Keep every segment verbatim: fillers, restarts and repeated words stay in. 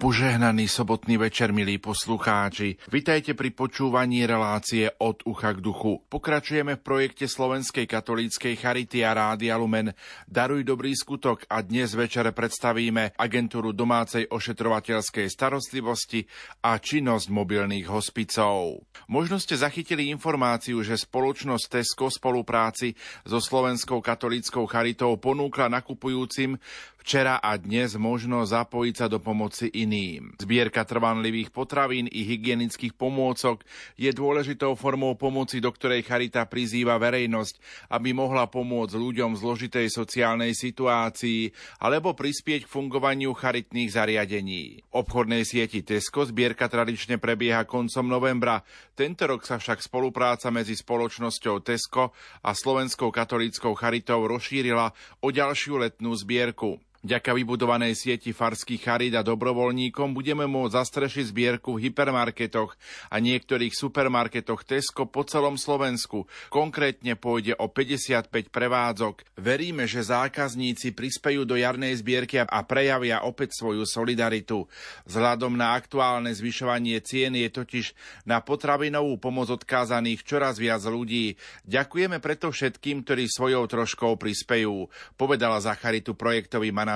Požehnaný sobotný večer, milí poslucháči. Vitajte pri počúvaní relácie Od ucha k duchu. Pokračujeme v projekte Slovenskej katolíckej Charity a Rádia Lumen Daruj dobrý skutok a dnes večer predstavíme agentúru domácej ošetrovateľskej starostlivosti a činnosť mobilných hospicov. Možno ste zachytili informáciu, že spoločnosť Tesco v spolupráci so Slovenskou katolíckou Charitou ponúkla nakupujúcim včera a dnes možno zapojiť sa do pomoci iným. Zbierka trvanlivých potravín i hygienických pomôcok je dôležitou formou pomoci, do ktorej Charita prizýva verejnosť, aby mohla pomôcť ľuďom v zložitej sociálnej situácii alebo prispieť k fungovaniu charitných zariadení. V obchodnej sieti Tesco zbierka tradične prebieha koncom novembra. Tento rok sa však spolupráca medzi spoločnosťou Tesco a Slovenskou katolíckou Charitou rozšírila o ďalšiu letnú zbierku. Vďaka vybudovanej sieti farských charít a dobrovoľníkom budeme môcť zastrešiť zbierku v hypermarketoch a niektorých supermarketoch Tesco po celom Slovensku. Konkrétne pôjde o päťdesiatpäť prevádzok. Veríme, že zákazníci prispejú do jarnej zbierky a prejavia opäť svoju solidaritu. Vzhľadom na aktuálne zvyšovanie cien je totiž na potravinovú pomoc odkázaných čoraz viac ľudí. Ďakujeme preto všetkým, ktorí svojou troškou prispejú, povedala za Charitu projektový manažér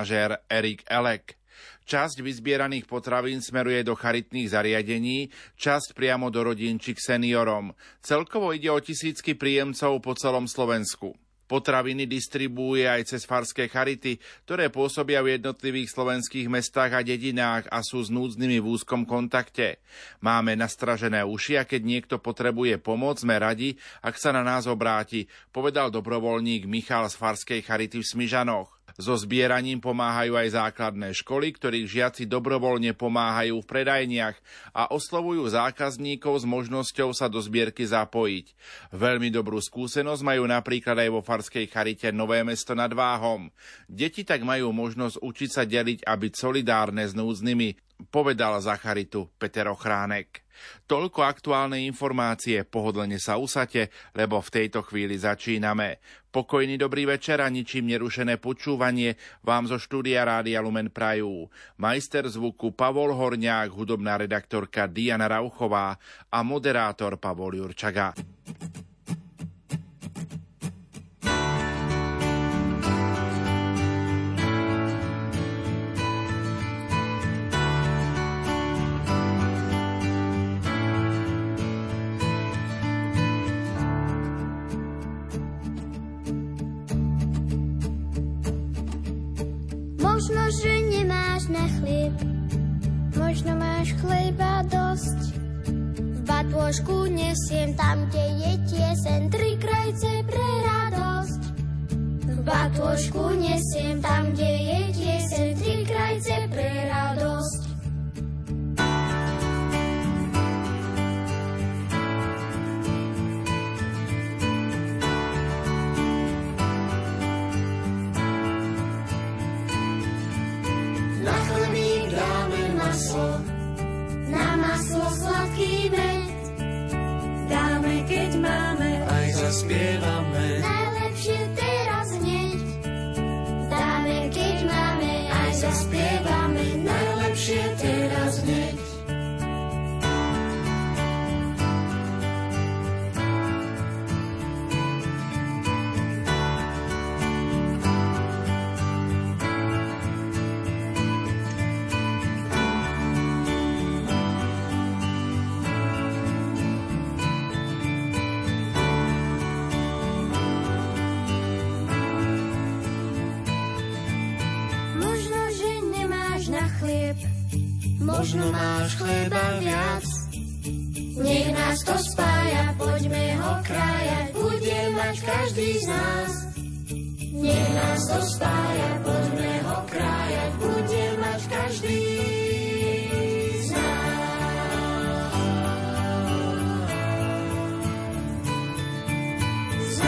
Erik Elek. Časť vyzbieraných potravín smeruje do charitných zariadení, časť priamo do rodín či k seniorom. Celkovo ide o tisícky príjemcov po celom Slovensku. Potraviny distribuuje aj cez farské charity, ktoré pôsobia v jednotlivých slovenských mestách a dedinách a sú s núdznymi v úzkom kontakte. Máme nastražené uši a keď niekto potrebuje pomoc, sme radi, ak sa na nás obráti, povedal dobrovoľník Michal z farskej charity v Smižanoch. So zbieraním pomáhajú aj základné školy, ktorých žiaci dobrovoľne pomáhajú v predajniach a oslovujú zákazníkov s možnosťou sa do zbierky zapojiť. Veľmi dobrú skúsenosť majú napríklad aj vo farskej charite Nové Mesto nad Váhom. Deti tak majú možnosť učiť sa deliť a byť solidárne s núdznymi, povedal za Charitu Peter Ochránek. Toľko aktuálne informácie, pohodlne sa usaďte, lebo v tejto chvíli začíname. Pokojný dobrý večer a ničím nerušené počúvanie vám zo štúdia Rádia Lumen prajú majster zvuku Pavol Horniak, hudobná redaktorka Diana Rauchová a moderátor Pavol Jurčaga. Možno, že nemáš na chlieb, možno máš chleba dosť. V batôžku nesiem tam, kde je tieseň, tri krajce pre radosť. V batôžku nesiem tam, kde je tieseň, tri krajce pre radosť. Na maslo sladký med dáme, keď máme, aj zaspievame. Najlepšie teraz hneď dáme, keď máme, aj zaspievame. Najlepšie teraz hneď. možno máš chleba viac. Nech nás to spája, poďme ho krájať, bude mať každý z nás. Nech nás to spája, poďme ho krájať, bude mať každý z nás. Z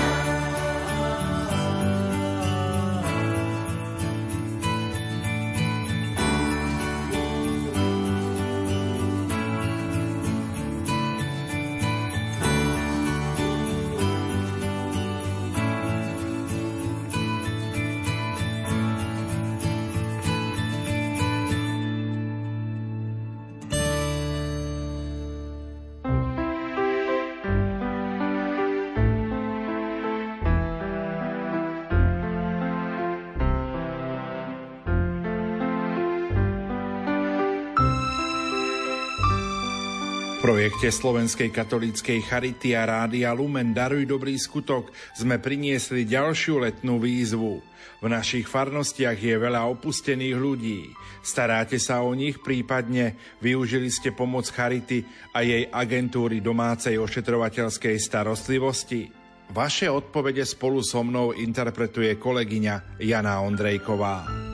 V projekte Slovenskej katolíckej Charity a Rádia Lumen Daruj dobrý skutok sme priniesli ďalšiu letnú výzvu. V našich farnostiach je veľa opustených ľudí. Staráte sa o nich, prípadne využili ste pomoc Charity a jej agentúry domácej ošetrovateľskej starostlivosti? Vaše odpovede spolu so mnou interpretuje kolegyňa Jana Ondrejková.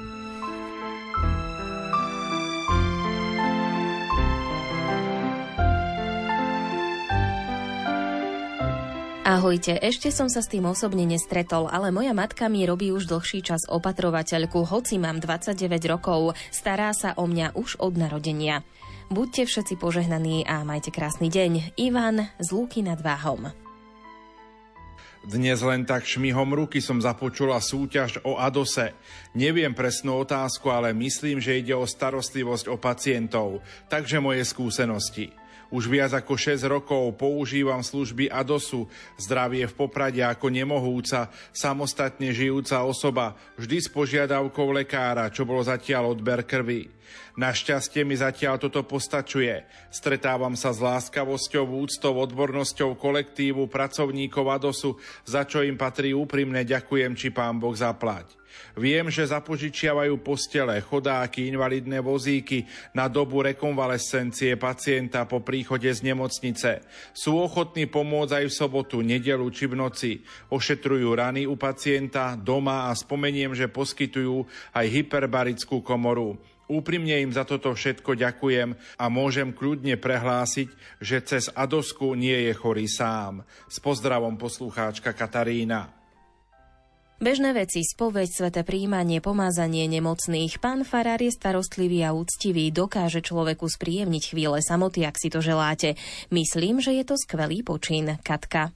Ahojte, ešte som sa s tým osobne nestretol, ale moja matka mi robí už dlhší čas opatrovateľku, hoci mám dvadsaťdeväť rokov, stará sa o mňa už od narodenia. Buďte všetci požehnaní a majte krásny deň. Ivan z Lúky nad Váhom. Dnes len tak šmihom ruky som započula súťaž o ADOSe. Neviem presnú otázku, ale myslím, že ide o starostlivosť o pacientov, takže moje skúsenosti. Už viac ako šesť rokov používam služby ADOSu. Zdravie v Poprade ako nemohúca, samostatne žijúca osoba, vždy s požiadavkou lekára, čo bolo zatiaľ odber krvi. Našťastie mi zatiaľ toto postačuje. Stretávam sa s láskavosťou, úctou, odbornosťou kolektívu pracovníkov ADOSu, za čo im patrí úprimne ďakujem, či Pán Boh zaplať. Viem, že zapožičiavajú postele, chodáky, invalidné vozíky na dobu rekonvalescencie pacienta po príchode z nemocnice. Sú ochotní pomôcť aj v sobotu, nedeľu či v noci. Ošetrujú rany u pacienta doma a spomeniem, že poskytujú aj hyperbarickú komoru. Úprimne im za toto všetko ďakujem a môžem kľudne prehlásiť, že cez ADOSku nie je chorý sám. S pozdravom poslucháčka Katarína. Bežné veci, spoveď, sväté prijímanie, pomázanie nemocných. Pán farár je starostlivý a úctivý, dokáže človeku spríjemniť chvíle samoty, ak si to želáte. Myslím, že je to skvelý počin. Katka.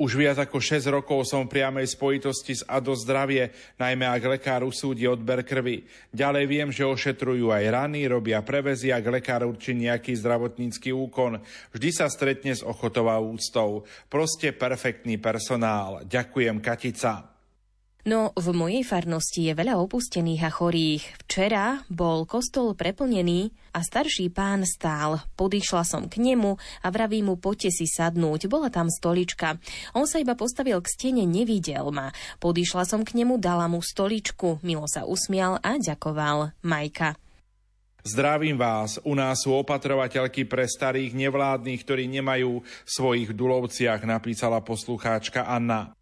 Už viac ako šesť rokov som v priamej spojitosti s ADOS Zdravie, najmä ak lekár usúdi odber krvi. Ďalej viem, že ošetrujú aj rany, robia prevezy, ak lekár určí nejaký zdravotnícky úkon. Vždy sa stretne s ochotou a úctou. Proste perfektný personál. Ďakujem, Katica. No, v mojej farnosti je veľa opustených a chorých. Včera bol kostol preplnený a starší pán stál. Podišla som k nemu a vraví mu, poďte si sadnúť. Bola tam stolička. On sa iba postavil k stene, nevidel ma. Podišla som k nemu, dala mu stoličku. Milo sa usmial a ďakoval. Majka. Zdravím vás, u nás sú opatrovateľky pre starých nevládnych, ktorí nemajú svojich v Dulovciach, napísala poslucháčka Anna.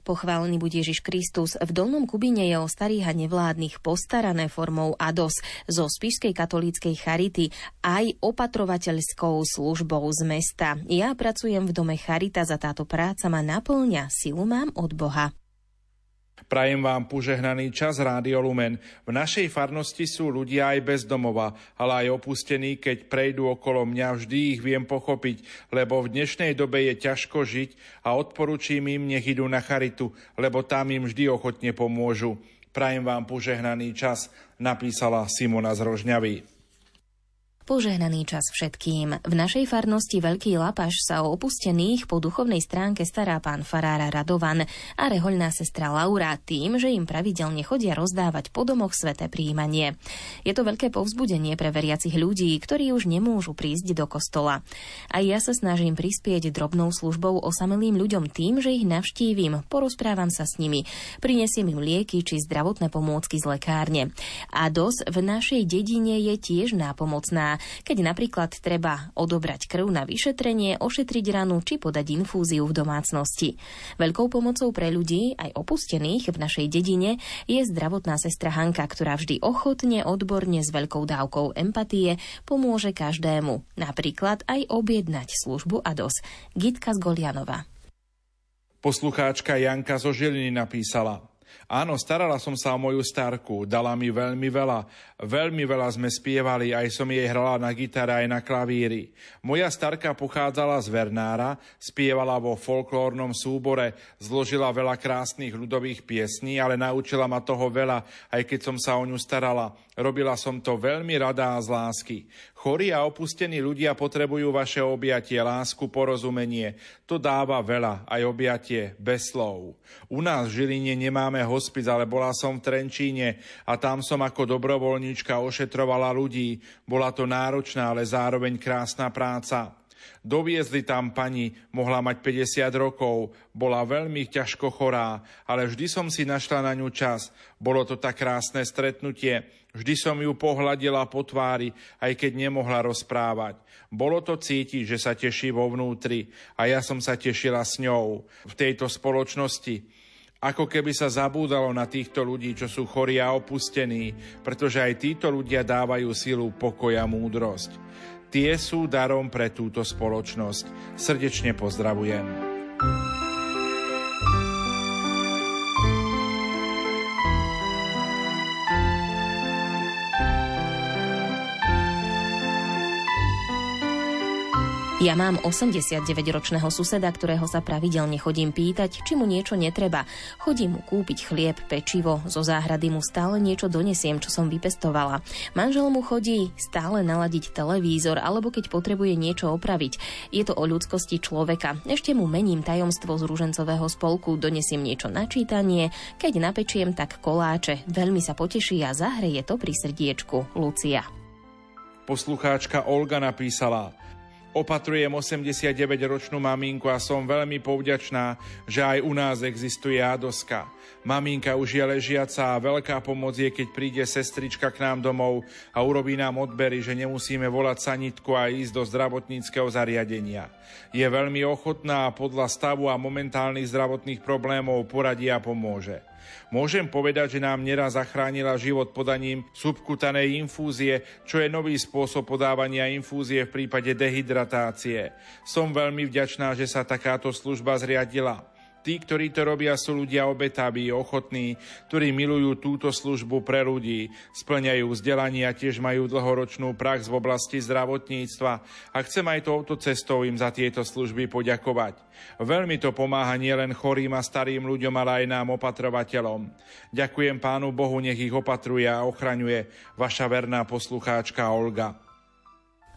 Pochválený buď Ježiš Kristus, v Dolnom Kubíne je o starých a nevládnych postarané formou ADOS zo Spišskej katolíckej Charity aj opatrovateľskou službou z mesta. Ja pracujem v dome Charita, za táto práca ma naplňa, silu mám od Boha. Prajem vám požehnaný čas Rádio Lumen. V našej farnosti sú ľudia aj bez domova, ale aj opustení, keď prejdú okolo mňa, vždy ich viem pochopiť, lebo v dnešnej dobe je ťažko žiť a odporúčim im, nech idú na Charitu, lebo tam im vždy ochotne pomôžu. Prajem vám požehnaný čas, napísala Simona z Rožňavy. Požehnaný čas všetkým. V našej farnosti Veľký Lapaš sa o opustených po duchovnej stránke stará pán farára Radovan a rehoľná sestra Laura tým, že im pravidelne chodia rozdávať po domoch sväté prijímanie. Je to veľké povzbudenie pre veriacich ľudí, ktorí už nemôžu prísť do kostola. A ja sa snažím prispieť drobnou službou osamelým ľuďom tým, že ich navštívim, porozprávam sa s nimi, prinesiem im lieky či zdravotné pomôcky z lekárne. á dé o es v našej dedine je tiež nápomocná, keď napríklad treba odobrať krv na vyšetrenie, ošetriť ranu či podať infúziu v domácnosti. Veľkou pomocou pre ľudí, aj opustených v našej dedine, je zdravotná sestra Hanka, ktorá vždy ochotne, odborne s veľkou dávkou empatie pomôže každému. Napríklad aj objednať službu á dé o es. Gitka Zgolianova. Poslucháčka Janka zo Žiliny napísala: Áno, starala som sa o moju starku, dala mi veľmi veľa. Veľmi veľa sme spievali, aj som jej hrala na gitare aj na klavíri. Moja starka pochádzala z Vernára, spievala vo folklórnom súbore, zložila veľa krásnych ľudových piesní, ale naučila ma toho veľa, aj keď som sa o ňu starala. Robila som to veľmi rada a z lásky. Chorí a opustení ľudia potrebujú vaše objatie, lásku, porozumenie. To dáva veľa, aj objatie, bez slov. U nás v Žiline nemáme hospic, ale bola som v Trenčíne a tam som ako dobrovoľníčka ošetrovala ľudí. Bola to náročná, ale zároveň krásna práca. Doviezli tam pani, mohla mať päťdesiat rokov, bola veľmi ťažko chorá, ale vždy som si našla na ňu čas. Bolo to tak krásne stretnutie. Vždy som ju pohľadila po tvári, aj keď nemohla rozprávať. Bolo to cítiť, že sa teší vo vnútri a ja som sa tešila s ňou v tejto spoločnosti. Ako keby sa zabúdalo na týchto ľudí, čo sú chorí a opustení, pretože aj títo ľudia dávajú silu, pokoj a múdrosť. Tie sú darom pre túto spoločnosť. Srdečne pozdravujem. Ja mám osemdesiatdeväťročného suseda, ktorého sa pravidelne chodím pýtať, či mu niečo netreba. Chodím mu kúpiť chlieb, pečivo, zo záhrady mu stále niečo donesiem, čo som vypestovala. Manžel mu chodí stále naladiť televízor, alebo keď potrebuje niečo opraviť. Je to o ľudskosti človeka. Ešte mu mením tajomstvo z ružencového spolku, donesiem niečo na čítanie, keď napečiem, tak koláče. Veľmi sa poteší a zahreje to pri srdiečku. Lucia. Poslucháčka Olga napísala: Opatrujem osemdesiatdeväťročnú maminku a som veľmi povďačná, že aj u nás existuje á dé o eska. Maminka už je ležiaca a veľká pomoc je, keď príde sestrička k nám domov a urobí nám odbery, že nemusíme volať sanitku a ísť do zdravotníckeho zariadenia. Je veľmi ochotná a podľa stavu a momentálnych zdravotných problémov poradí a pomôže. Môžem povedať, že nám neraz zachránila život podaním subkutanej infúzie, čo je nový spôsob podávania infúzie v prípade dehydratácie. Som veľmi vďačná, že sa takáto služba zriadila. Tí, ktorí to robia, sú ľudia obetaví, ochotní, ktorí milujú túto službu pre ľudí, splňajú vzdelanie a tiež majú dlhoročnú prax v oblasti zdravotníctva a chcem aj touto cestou im za tieto služby poďakovať. Veľmi to pomáha nielen chorým a starým ľuďom, ale aj nám opatrovateľom. Ďakujem Pánu Bohu, nech ich opatruje a ochraňuje. Vaša verná poslucháčka Olga.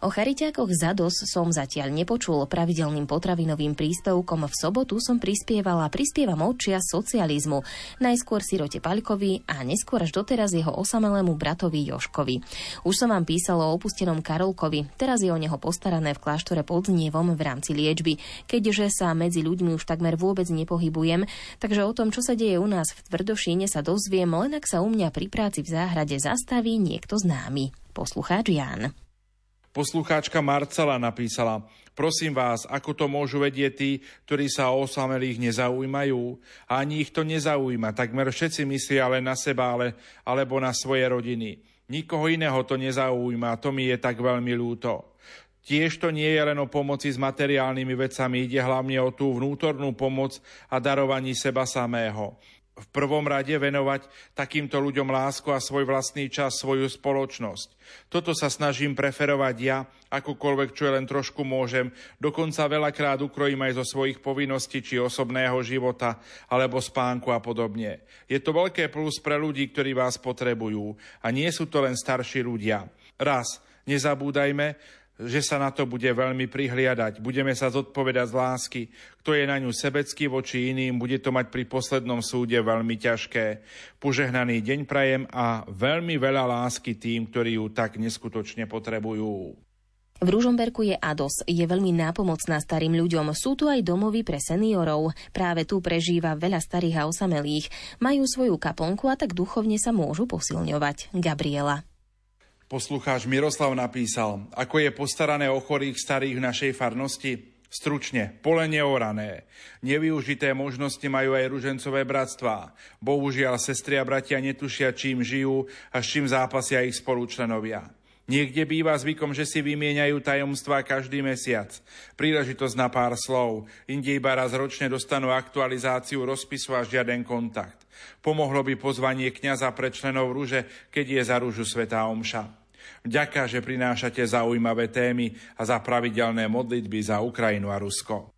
O chariťákoch z á dé o es som zatiaľ nepočul. Pravidelným potravinovým príspevkom v sobotu som prispievala prispievam od čias socializmu. Najskôr sirote Paľkovi a neskôr až doteraz jeho osamelému bratovi Joškovi. Už som vám písala o opustenom Karolkovi. Teraz je o neho postarané v kláštore pod Znievom v rámci liečby. Keďže sa medzi ľuďmi už takmer vôbec nepohybujem, takže o tom, čo sa deje u nás v Tvrdošíne, sa dozviem, len ak sa u mňa pri práci v záhrade zastaví niekto známy. Poslucháč Ján. Poslucháčka Marcela napísala: Prosím vás, ako to môžu vedieť tí, ktorí sa o osamelých nezaujímajú? Ani ich to nezaujíma, takmer všetci myslia len na seba ale, alebo na svoje rodiny. Nikoho iného to nezaujíma, to mi je tak veľmi ľúto. Tiež to nie je len o pomoci s materiálnymi vecami, ide hlavne o tú vnútornú pomoc a darovaní seba samého. V prvom rade venovať takýmto ľuďom lásku a svoj vlastný čas, svoju spoločnosť. Toto sa snažím preferovať ja, akokoľvek čo je len trošku môžem, dokonca veľakrát ukrojím aj zo svojich povinností či osobného života, alebo spánku a podobne. Je to veľké plus pre ľudí, ktorí vás potrebujú a nie sú to len starší ľudia. Raz, Nezabúdajme, že sa na to bude veľmi prihliadať. Budeme sa zodpovedať z lásky. Kto je na ňu sebecký voči iným, bude to mať pri poslednom súde veľmi ťažké. Požehnaný deň prajem a veľmi veľa lásky tým, ktorí ju tak neskutočne potrebujú. V Ružomberku je á dé ó es, je veľmi nápomocná starým ľuďom. Sú tu aj domovy pre seniorov. Práve tu prežíva veľa starých a osamelých. Majú svoju kaplnku a tak duchovne sa môžu posilňovať. Gabriela. Poslucháč Miroslav napísal, ako je postarané o chorých starých v našej farnosti. Stručne, pole neorané. Nevyužité možnosti majú aj ružencové bratstvá. Bohužiaľ, sestry a bratia netušia, čím žijú a s čím zápasia ich spolučlenovia. Niekde býva zvykom, že si vymieňajú tajomstvá každý mesiac. Príležitosť na pár slov. Inde iba raz ročne dostanú aktualizáciu rozpisu a žiaden kontakt. Pomohlo by pozvanie kňaza pre členov rúže, keď je za rúžu svätá omša. Vďaka, že prinášate zaujímavé témy a za pravidelné modlitby za Ukrajinu a Rusko.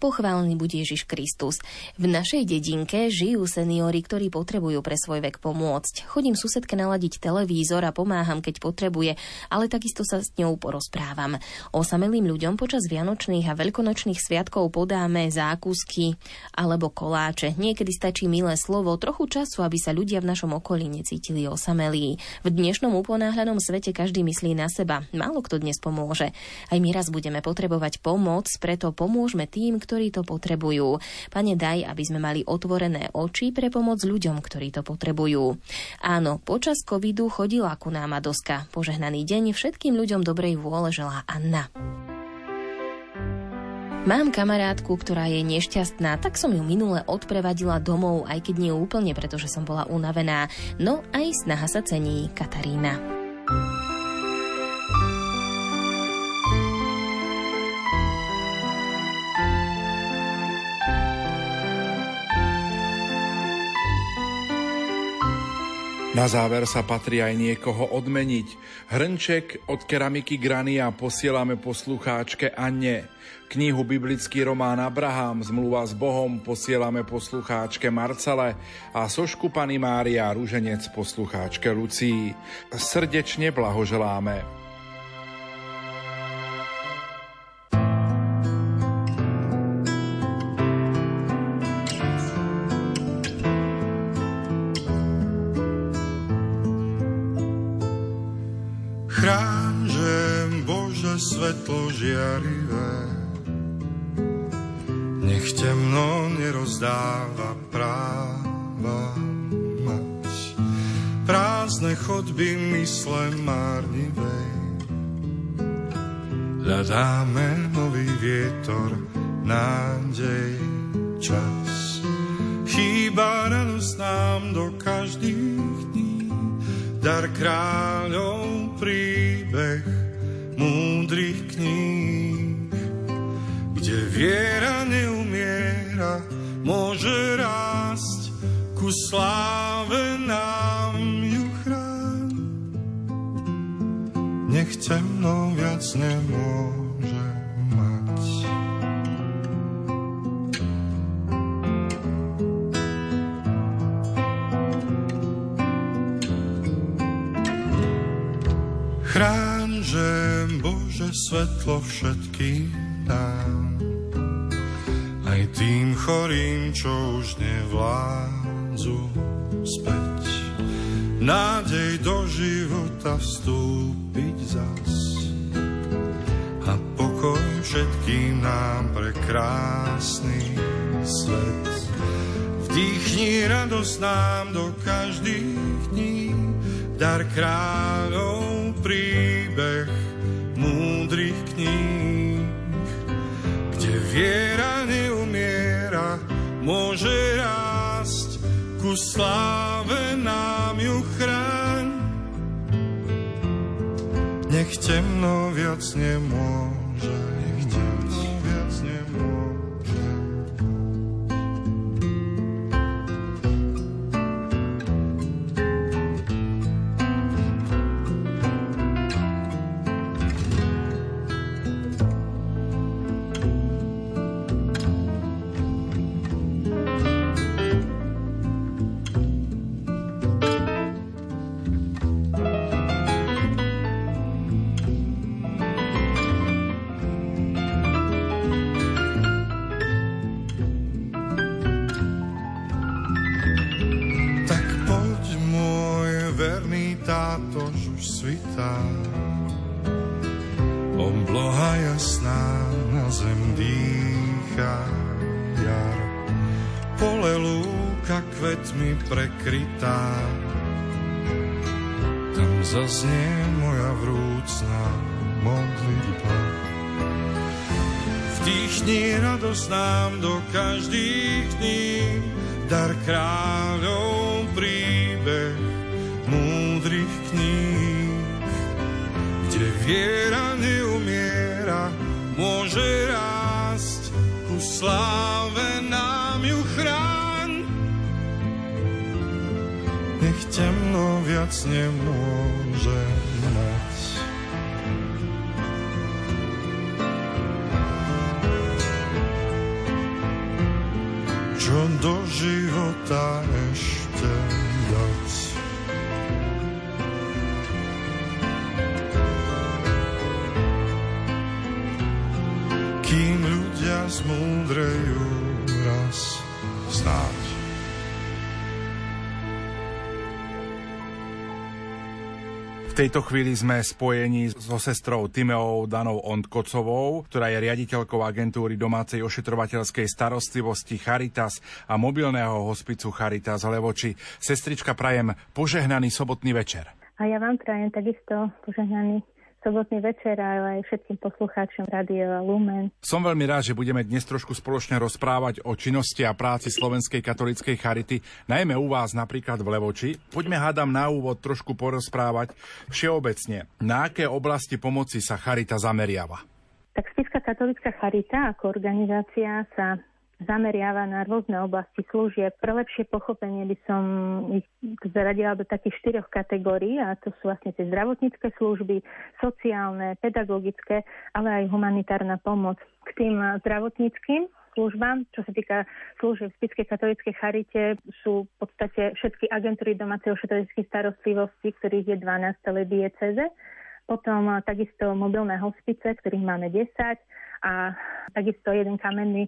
Pochválený buď Ježiš Kristus. V našej dedinke žijú seniori, ktorí potrebujú pre svoj vek pomôcť. Chodím susedke naladiť televízor a pomáham, keď potrebuje, ale takisto sa s ňou porozprávam. Osamelým ľuďom počas vianočných a veľkonočných sviatkov podáme zákusky alebo koláče. Niekedy stačí milé slovo, trochu času, aby sa ľudia v našom okolí necítili osamelí. V dnešnom uponáhľanom svete každý myslí na seba. Málo kto dnes pomôže. Aj my raz budeme potrebovať pomoc, preto pomôžme tým, ktorí to potrebujú. Pane, daj, aby sme mali otvorené oči pre pomoc ľuďom, ktorí to potrebujú. Áno, počas covidu chodila ku nám á dé ó eska. Požehnaný deň všetkým ľuďom dobrej vôle želá Anna. Mám kamarátku, ktorá je nešťastná, tak som ju minule odprevadila domov, aj keď nie úplne, pretože som bola unavená. No aj snaha sa cení. Katarína. Na záver sa patrí aj niekoho odmeniť. Hrnček od keramiky Grania posielame poslucháčke Anne. Knihu Biblický román Abraham Zmluva s Bohom posielame poslucháčke Marcele a sošku Panny Mária Ruženec poslucháčke Lucii. Srdečne blahoželáme. Svetlo žiarivé, nech temno nerozdáva práva mať. Prázdne chodby mysle márnivej, hľadáme nový vietor, nádej, čas. Chýba radosť nám do každých dní, dar kráľov príbeh múdrych kníh, kde viera neumiera, môže rásť, ku sláve nám ju chráň. Nech temno viac nemôže mať. Chráň, Bože, svetlo všetkým nám, aj tým chorým, čo už nevládzu späť. Nádej do života vstúpiť zas a pokoj všetkým nám pre krásny svet. Vdýchni radosť nám do každých dní, dar kráľov príbeh múdrych kníh, kde viera neumiera, môže rásť, ku sláve nám ju chráň. Nech temno viac nemôže vidieť. jasná, na zem dýchá jar. Pole lúka kvetmi prekrytá, tam zaznie moja vrúcná modlitba. Vdýchni radosť nám do každých dní, dar kráľov príbeh múdrych kníh, kde viera neumiera, môže rásť, ku sláve nám ju chráň. Nech temno viac nemôže mrať. Čo do života ešte dať? Kým ľudia zmúdrejú raz snáď. V tejto chvíli sme spojení so sestrou Timeou Danou Ondkocovou, ktorá je riaditeľkou agentúry domácej ošetrovateľskej starostlivosti Charitas a mobilného hospicu Charitas Levoči. Sestrička, prajem požehnaný sobotný večer. A ja vám prajem takisto požehnaný sobotný večer, ale aj všetkým poslucháčom Rádia Lumen. Som veľmi rád, že budeme dnes trošku spoločne rozprávať o činnosti a práci Slovenskej katolíckej charity, najmä u vás napríklad v Levoči. Poďme, hádam, na úvod trošku porozprávať všeobecne. Na aké oblasti pomoci sa charita zameriava? Tak Slovenská katolícka charita ako organizácia sa zameriava na rôzne oblasti služieb. Pre lepšie pochopenie by som ich zaradila do takých štyroch kategórií, a to sú vlastne tie zdravotnícke služby, sociálne, pedagogické, ale aj humanitárna pomoc. K tým zdravotníckym službám, čo sa týka služieb v Spišskej katolíckej charite, sú v podstate všetky agentúry domácej ošetrovateľskej starostlivosti, ktorých je dvanásť celej diecéze. Potom takisto mobilné hospice, ktorých máme desať, a takisto jeden kamenný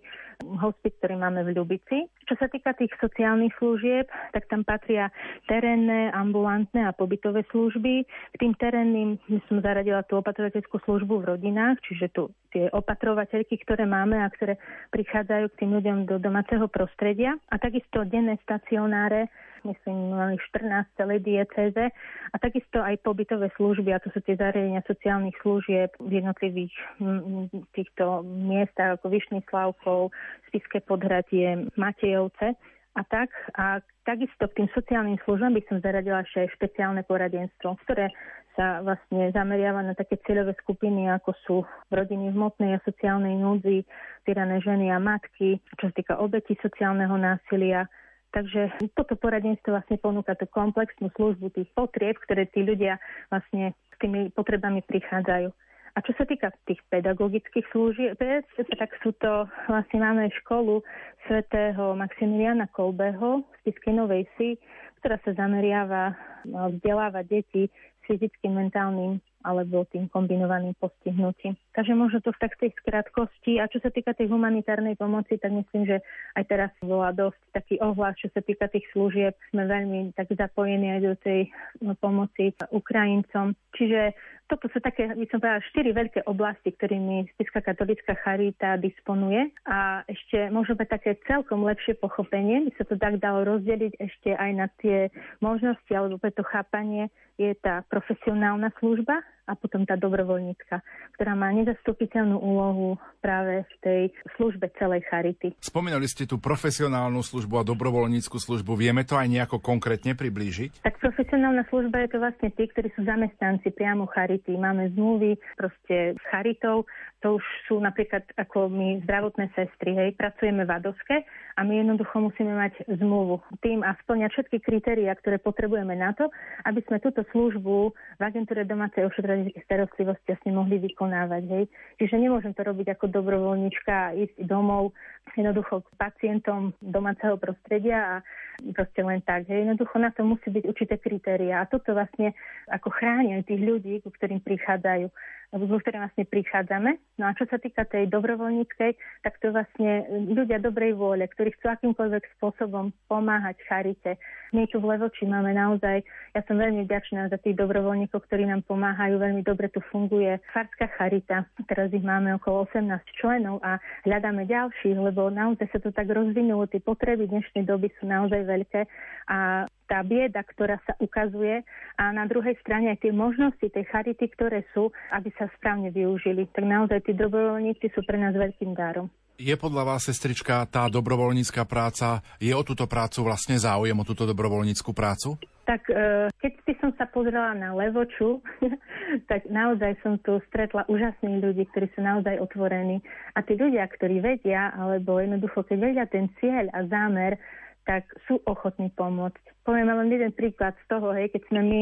hospic, ktorý máme v Ľubici. Čo sa týka tých sociálnych služieb, tak tam patria terénne, ambulantné a pobytové služby. K tým terénnym som zaradila tú opatrovateľskú službu v rodinách, čiže tu tie opatrovateľky, ktoré máme a ktoré prichádzajú k tým ľuďom do domáceho prostredia. A takisto denné stacionáre, myslím, máme štrnásť celej diecéze, a takisto aj pobytové služby, a to sú tie zariadenia sociálnych služieb v jednotlivých m, týchto miestach, ako Vyšný Slavkov, Spišské Podhradie, Matejovce a tak. A takisto k tým sociálnym službám by som zaradila ešte aj špeciálne poradenstvo, ktoré sa vlastne zameriava na také cieľové skupiny, ako sú rodiny v hmotnej a sociálnej núdzi, týrané ženy a matky, čo sa týka obetí sociálneho násilia. Takže toto poradenstvo vlastne ponúka tú komplexnú službu tých potrieb, ktoré tí ľudia vlastne s tými potrebami prichádzajú. A čo sa týka tých pedagogických služieb, tak sú to, vlastne máme školu svätého Maximiliana Kolbeho v Spišskej Novej Vsi, ktorá sa zameriava vzdelávať deti s fyzickým, mentálnym alebo tým kombinovaným postihnutím. Takže možno to v takej skratkosti. A čo sa týka tej humanitárnej pomoci, tak myslím, že aj teraz bola dosť taký ohlas, čo sa týka tých služieb. Sme veľmi tak zapojení aj do tej pomoci Ukrajincom. Čiže toto sú také, by som povedala, štyri veľké oblasti, ktorými Spišská katolícka charita disponuje. A ešte môže byť také celkom lepšie pochopenie, by sa to tak dalo rozdeliť ešte aj na tie možnosti, alebo to chápanie je tá profesionálna služba, a potom tá dobrovoľnícka, ktorá má nezastupiteľnú úlohu práve v tej službe celej charity. Spomínali ste tú profesionálnu službu a dobrovoľnícku službu. Vieme to aj nejako konkrétne priblížiť? Tak profesionálna služba je to vlastne tí, ktorí sú zamestnanci priamo charity. Máme zmluvy proste s charitou. To už sú napríklad ako my zdravotné sestry. Hej. Pracujeme v ADOSke a my jednoducho musíme mať zmluvu tým a splňať všetky kritériá, ktoré potrebujeme na to, aby sme túto službu v agentúre domácej ošetrovateľskej starostlivosti asi mohli vykonávať. Hej. Čiže nemôžem to robiť ako dobrovoľnička a ísť domov jednoducho k pacientom domáceho prostredia a proste len tak. Hej. Jednoducho na to musí byť určité kritériá. A toto vlastne ako chráni aj tých ľudí, ku ktorým prichádzajú. zo ktorej vlastne prichádzame. No a čo sa týka tej dobrovoľníckej, tak to je vlastne ľudia dobrej vôle, ktorí chcú akýmkoľvek spôsobom pomáhať charite. Niečo v Levoči máme naozaj, ja som veľmi vďačná za tých dobrovoľníkov, ktorí nám pomáhajú, veľmi dobre tu funguje Farská charita. Teraz ich máme okolo osemnásť členov a hľadáme ďalších, lebo naozaj sa to tak rozvinulo, tie potreby dnešnej doby sú naozaj veľké a tá bieda, ktorá sa ukazuje, a na druhej strane aj tie možnosti tej charity, ktoré sú, aby sa správne využili. Tak naozaj tí dobrovoľníci sú pre nás veľkým darom. Je podľa vás, sestrička, tá dobrovoľnícka práca, je o túto prácu vlastne záujem, o túto dobrovoľnícku prácu? Tak keď by som sa pozrela na Levoču, tak naozaj som tu stretla úžasných ľudí, ktorí sú naozaj otvorení. A tí ľudia, ktorí vedia, alebo jednoducho, keď vedia ten cieľ a zámer, tak sú ochotní pomôcť. Poviem vám jeden príklad z toho, hej, keď sme my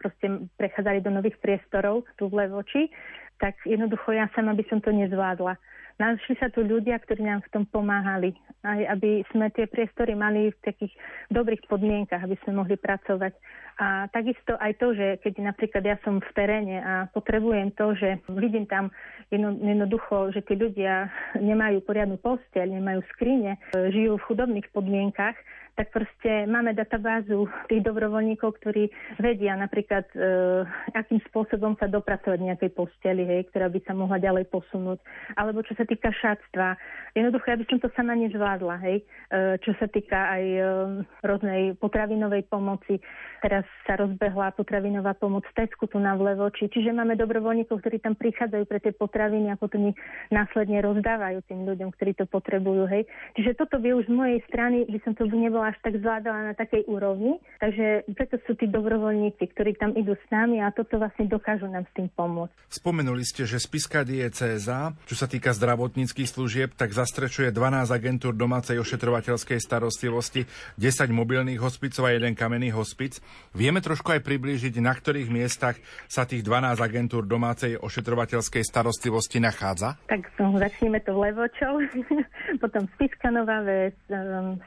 proste prechádzali do nových priestorov tu v Levoči, tak jednoducho ja sama by som to nezvládla. Našli sa tu ľudia, ktorí nám v tom pomáhali, aby sme tie priestory mali v takých dobrých podmienkach, aby sme mohli pracovať. A takisto aj to, že keď napríklad ja som v teréne a potrebujem to, že vidím tam jednoducho, že tí ľudia nemajú poriadnu posteľ, nemajú skrine, žijú v chudobných podmienkach, tak proste máme databázu tých dobrovoľníkov, ktorí vedia napríklad, e, akým spôsobom sa dopracovať nejakej posteli, hej, ktorá by sa mohla ďalej posunúť. Alebo čo sa týka šatstva. Jednoducho, ja by som to sama nezvládla, hej, e, čo sa týka aj e, rôznej potravinovej pomoci. Teraz sa rozbehla potravinová pomoc Tesku tu na Levoči. Čiže máme dobrovoľníkov, ktorí tam prichádzajú pre tie potraviny a potom ich následne rozdávajú tým ľuďom, ktorí to potrebujú, hej. Čiže toto by už z mojej strany, by som to nebola až tak zvládala na takej úrovni. Takže preto sú tí dobrovoľníci, ktorí tam idú s nami a toto vlastne dokážu nám s tým pomôcť. Spomenuli ste, že spiska diecéza, čo sa týka zdravotníckych služieb, tak zastrečuje dvanásť agentúr domácej ošetrovateľskej starostlivosti, desať mobilných hospicov a jeden kamenný hospic. Vieme trošku aj priblížiť, na ktorých miestach sa tých dvanásť agentúr domácej ošetrovateľskej starostlivosti nachádza? Tak no, začneme to Levočou, potom Spišská Nová Ves,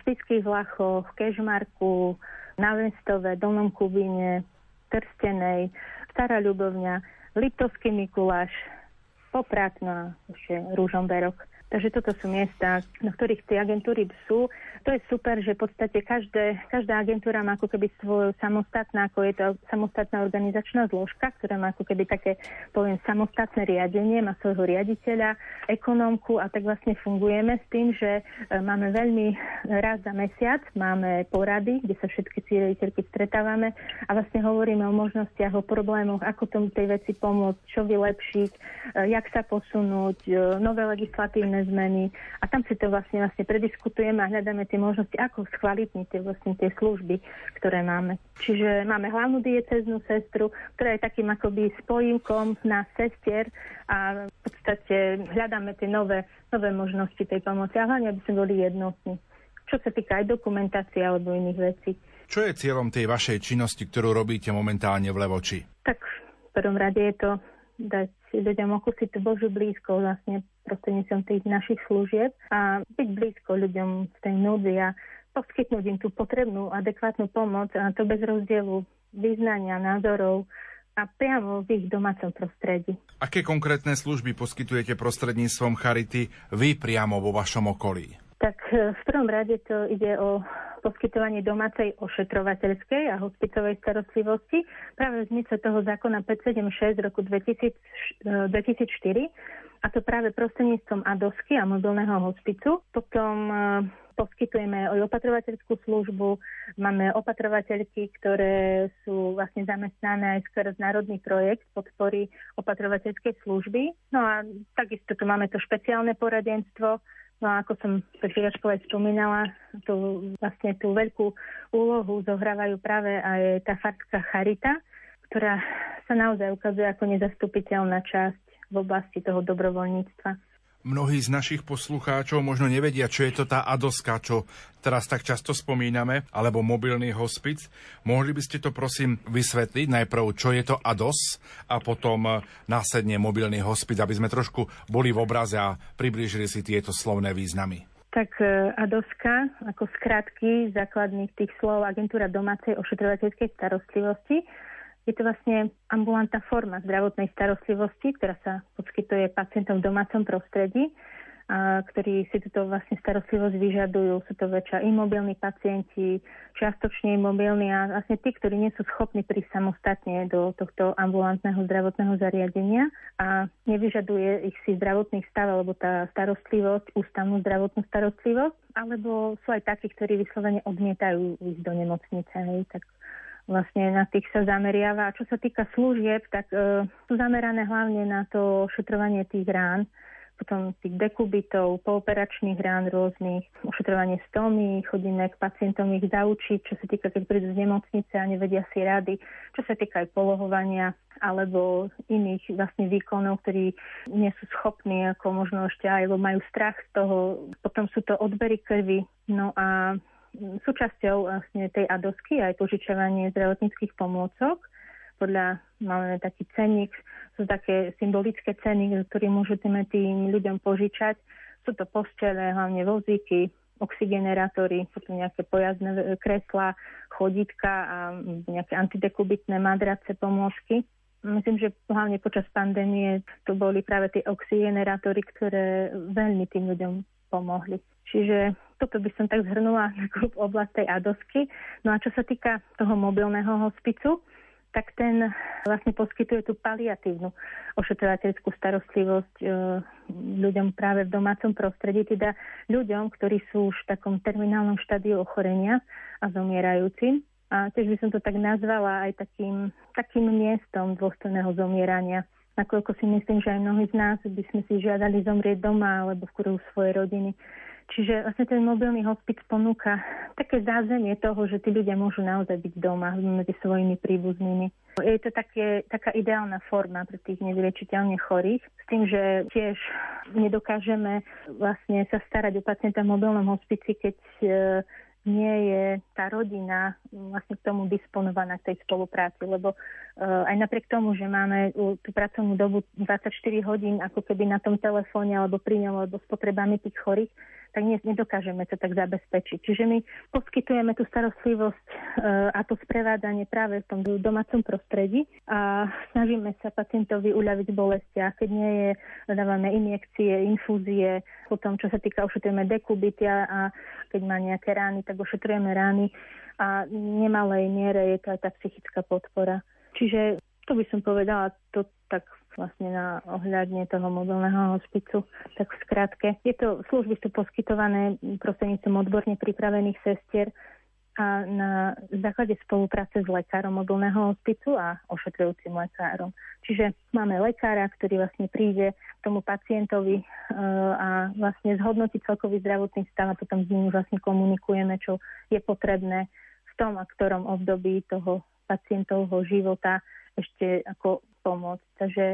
Spišských Vlachov, v Kežmarku, na Vestove, Dolnom Kubíne, Trstenej, Stará Ľubovňa, Liptovský Mikuláš, Popratno a ešte Ružomberok. Takže toto sú miesta, na ktorých tie agentúry sú. To je super, že v podstate každé, každá agentúra má ako keby svoju samostatná, ako je to samostatná organizačná zložka, ktorá má ako keby také, poviem, samostatné riadenie, má svojho riaditeľa, ekonómku a tak vlastne fungujeme s tým, že máme veľmi raz za mesiac, máme porady, kde sa všetky riaditeľky stretávame a vlastne hovoríme o možnostiach, o problémoch, ako tomu tej veci pomôcť, čo vylepšiť, jak sa posunúť, nové legislatívne zmeny a tam si to vlastne, vlastne prediskutujeme a hľadáme tie možnosti, ako skvalitniť tie, vlastne, tie služby, ktoré máme. Čiže máme hlavnú diecéznu sestru, ktorá je takým akoby spojinkom na sestier a v podstate hľadáme tie nové, nové možnosti tej pomoci a hlavne, aby sme boli jednotní. Čo sa týka aj dokumentácie alebo iných vecí. Čo je cieľom tej vašej činnosti, ktorú robíte momentálne v Levoči? Tak v prvom rade je to dať ľuďom okúsiť Božiu blízko vlastne prostredníctvom tých našich služieb a byť blízko ľuďom v tej núdzi a poskytnúť im tú potrebnú, adekvátnu pomoc a to bez rozdielu vyznania, názorov a priamo v ich domácom prostredí. Aké konkrétne služby poskytujete prostredníctvom charity vy priamo vo vašom okolí? Tak v prvom rade to ide o poskytovanie domácej ošetrovateľskej a hospicovej starostlivosti práve v zmysle toho zákona päťstosedemdesiatšesť roku dvetisíc, dvetisícštyri a to práve prostredníctvom ADOSky a mobilného hospicu. Potom poskytujeme aj opatrovateľskú službu, máme opatrovateľky, ktoré sú vlastne zamestnané aj skrz národný projekt podpory opatrovateľskej služby. No a takisto tu máme to špeciálne poradenstvo. No a ako som predtým aj spomínala, tú, vlastne tú veľkú úlohu zohrávajú práve aj tá Farská charita, ktorá sa naozaj ukazuje ako nezastupiteľná časť v oblasti toho dobrovoľníctva. Mnohí z našich poslucháčov možno nevedia, čo je to tá ADOSka, čo teraz tak často spomíname, alebo mobilný hospic. Mohli by ste to prosím vysvetliť najprv, čo je to ADOS a potom následne mobilný hospic, aby sme trošku boli v obraze a priblížili si tieto slovné významy. Tak ADOSka, ako skratky základných tých slov agentúra domácej ošetrovateľskej starostlivosti, Je to vlastne ambulantná forma zdravotnej starostlivosti, ktorá sa poskytuje pacientom v domácom prostredí, a ktorí si túto vlastne starostlivosť vyžadujú. Sú to väčšia imobilní pacienti, čiastočne imobilní a vlastne tí, ktorí nie sú schopní prísť samostatne do tohto ambulantného zdravotného zariadenia a nevyžaduje ich si zdravotný stav alebo tá starostlivosť, ústavnú zdravotnú starostlivosť, alebo sú aj takí, ktorí vyslovene odmietajú ísť do nemocnice. Hej, tak vlastne na tých sa zameriava. A čo sa týka služieb, tak e, sú zamerané hlavne na to ošetrovanie tých rán, potom tých dekubitov, pooperačných rán rôznych, ošetrovanie stomy, chodíme k pacientom ich zaučiť, čo sa týka, keď prídu z nemocnice a nevedia si rady, čo sa týka aj polohovania alebo iných vlastne výkonov, ktorí nie sú schopní, ako možno ešte aj, lebo majú strach z toho. Potom sú to odbery krvi. No a súčasťou vlastne tej ADOSky aj požičovanie zdravotníckych pomôcok. Podľa, máme taký cenník, sú také symbolické ceny, ktoré môžeme tým ľuďom požičať. Sú to postele, hlavne vozíky, oxygenerátory, sú to nejaké pojazdné kreslá, chodítka a nejaké antidekubitné madrace, pomôcky. Myslím, že hlavne počas pandémie to boli práve tie oxygenerátory, ktoré veľmi tým ľuďom pomohli. Čiže toto by som tak zhrnula na klub oblasti tej ADOSky. No a čo sa týka toho mobilného hospicu, tak ten vlastne poskytuje tú paliatívnu ošetrovateľskú starostlivosť e, ľuďom práve v domácom prostredí, teda ľuďom, ktorí sú už v takom terminálnom štádiu ochorenia a zomierajúcim. A tiež by som to tak nazvala aj takým, takým miestom dôstojného zomierania. Nakoľko si myslím, že aj mnohí z nás by sme si žiadali zomrieť doma alebo v kruhu svojej rodiny. Čiže vlastne ten mobilný hospic ponúka také zázemie toho, že tí ľudia môžu naozaj byť doma medzi svojimi príbuznými. Je to také, taká ideálna forma pre tých nevyliečiteľne chorých, s tým, že tiež nedokážeme vlastne sa starať o pacienta v mobilnom hospici, keď e, nie je tá rodina vlastne k tomu disponovaná k tej spolupráci, lebo e, aj napriek tomu, že máme tú pracovnú dobu dvadsaťštyri hodín ako keby na tom telefóne alebo pri ňom alebo s potrebami tých chorých, tak nedokážeme to tak zabezpečiť. Čiže my poskytujeme tú starostlivosť a to sprevádzanie práve v tom domácom prostredí a snažíme sa pacientovi uľaviť bolesti. A keď nie je, dávame injekcie, infúzie, potom čo sa týka ošetrujeme dekubitia a keď má nejaké rány, tak ošetrujeme rány a v nemalej miere je to aj tá psychická podpora. Čiže to by som povedala to tak vlastne na ohľadne toho mobilného hospicu, tak v skratke. Tieto služby sú poskytované prostredníctvom odborne pripravených sestier a na základe spolupráce s lekárom mobilného hospicu a ošetrujúcim lekárom. Čiže máme lekára, ktorý vlastne príde k tomu pacientovi a vlastne zhodnotí celkový zdravotný stav a potom s ním vlastne komunikujeme, čo je potrebné v tom a ktorom období toho pacientovho života ešte ako pomôcť. Takže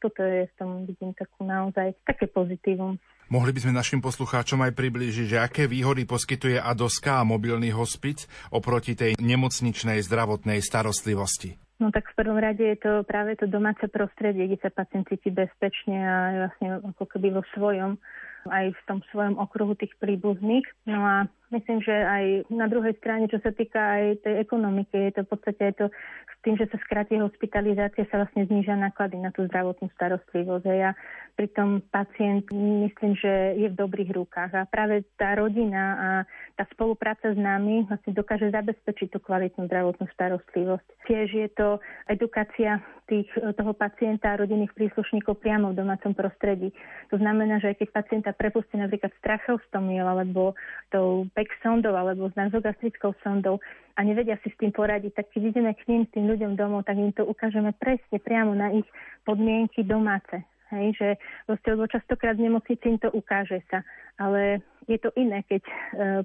toto je v tom, vidím, takú naozaj také pozitívum. Mohli by sme našim poslucháčom aj priblížiť, že aké výhody poskytuje ADOSka a mobilný hospic oproti tej nemocničnej zdravotnej starostlivosti? No tak v prvom rade je to práve to domáce prostredie, kde sa pacient cíti bezpečne a vlastne ako keby vo svojom, aj v tom svojom okruhu tých príbuzných. No a myslím, že aj na druhej strane, čo sa týka aj tej ekonomiky, je to v podstate aj to s tým, že sa skráti hospitalizácia, sa vlastne znížia náklady na tú zdravotnú starostlivosť. Ja pritom pacient myslím, že je v dobrých rukách a práve tá rodina a tá spolupráca s nami vlastne dokáže zabezpečiť tú kvalitnú zdravotnú starostlivosť. Tiež je to edukácia tých, toho pacienta a rodinných príslušníkov priamo v domácom prostredí. To znamená, že aj keď pacienta prepustí napríklad tracheostomiou alebo tou peksondou alebo nasogastrickou sondou a nevedia si s tým poradiť, tak keď ideme k ním, s tým ľuďom domov, tak im to ukážeme presne priamo na ich podmienky domáce. Hej, že proste, lebo častokrát v nemocnici im to ukáže sa, ale je to iné, keď e,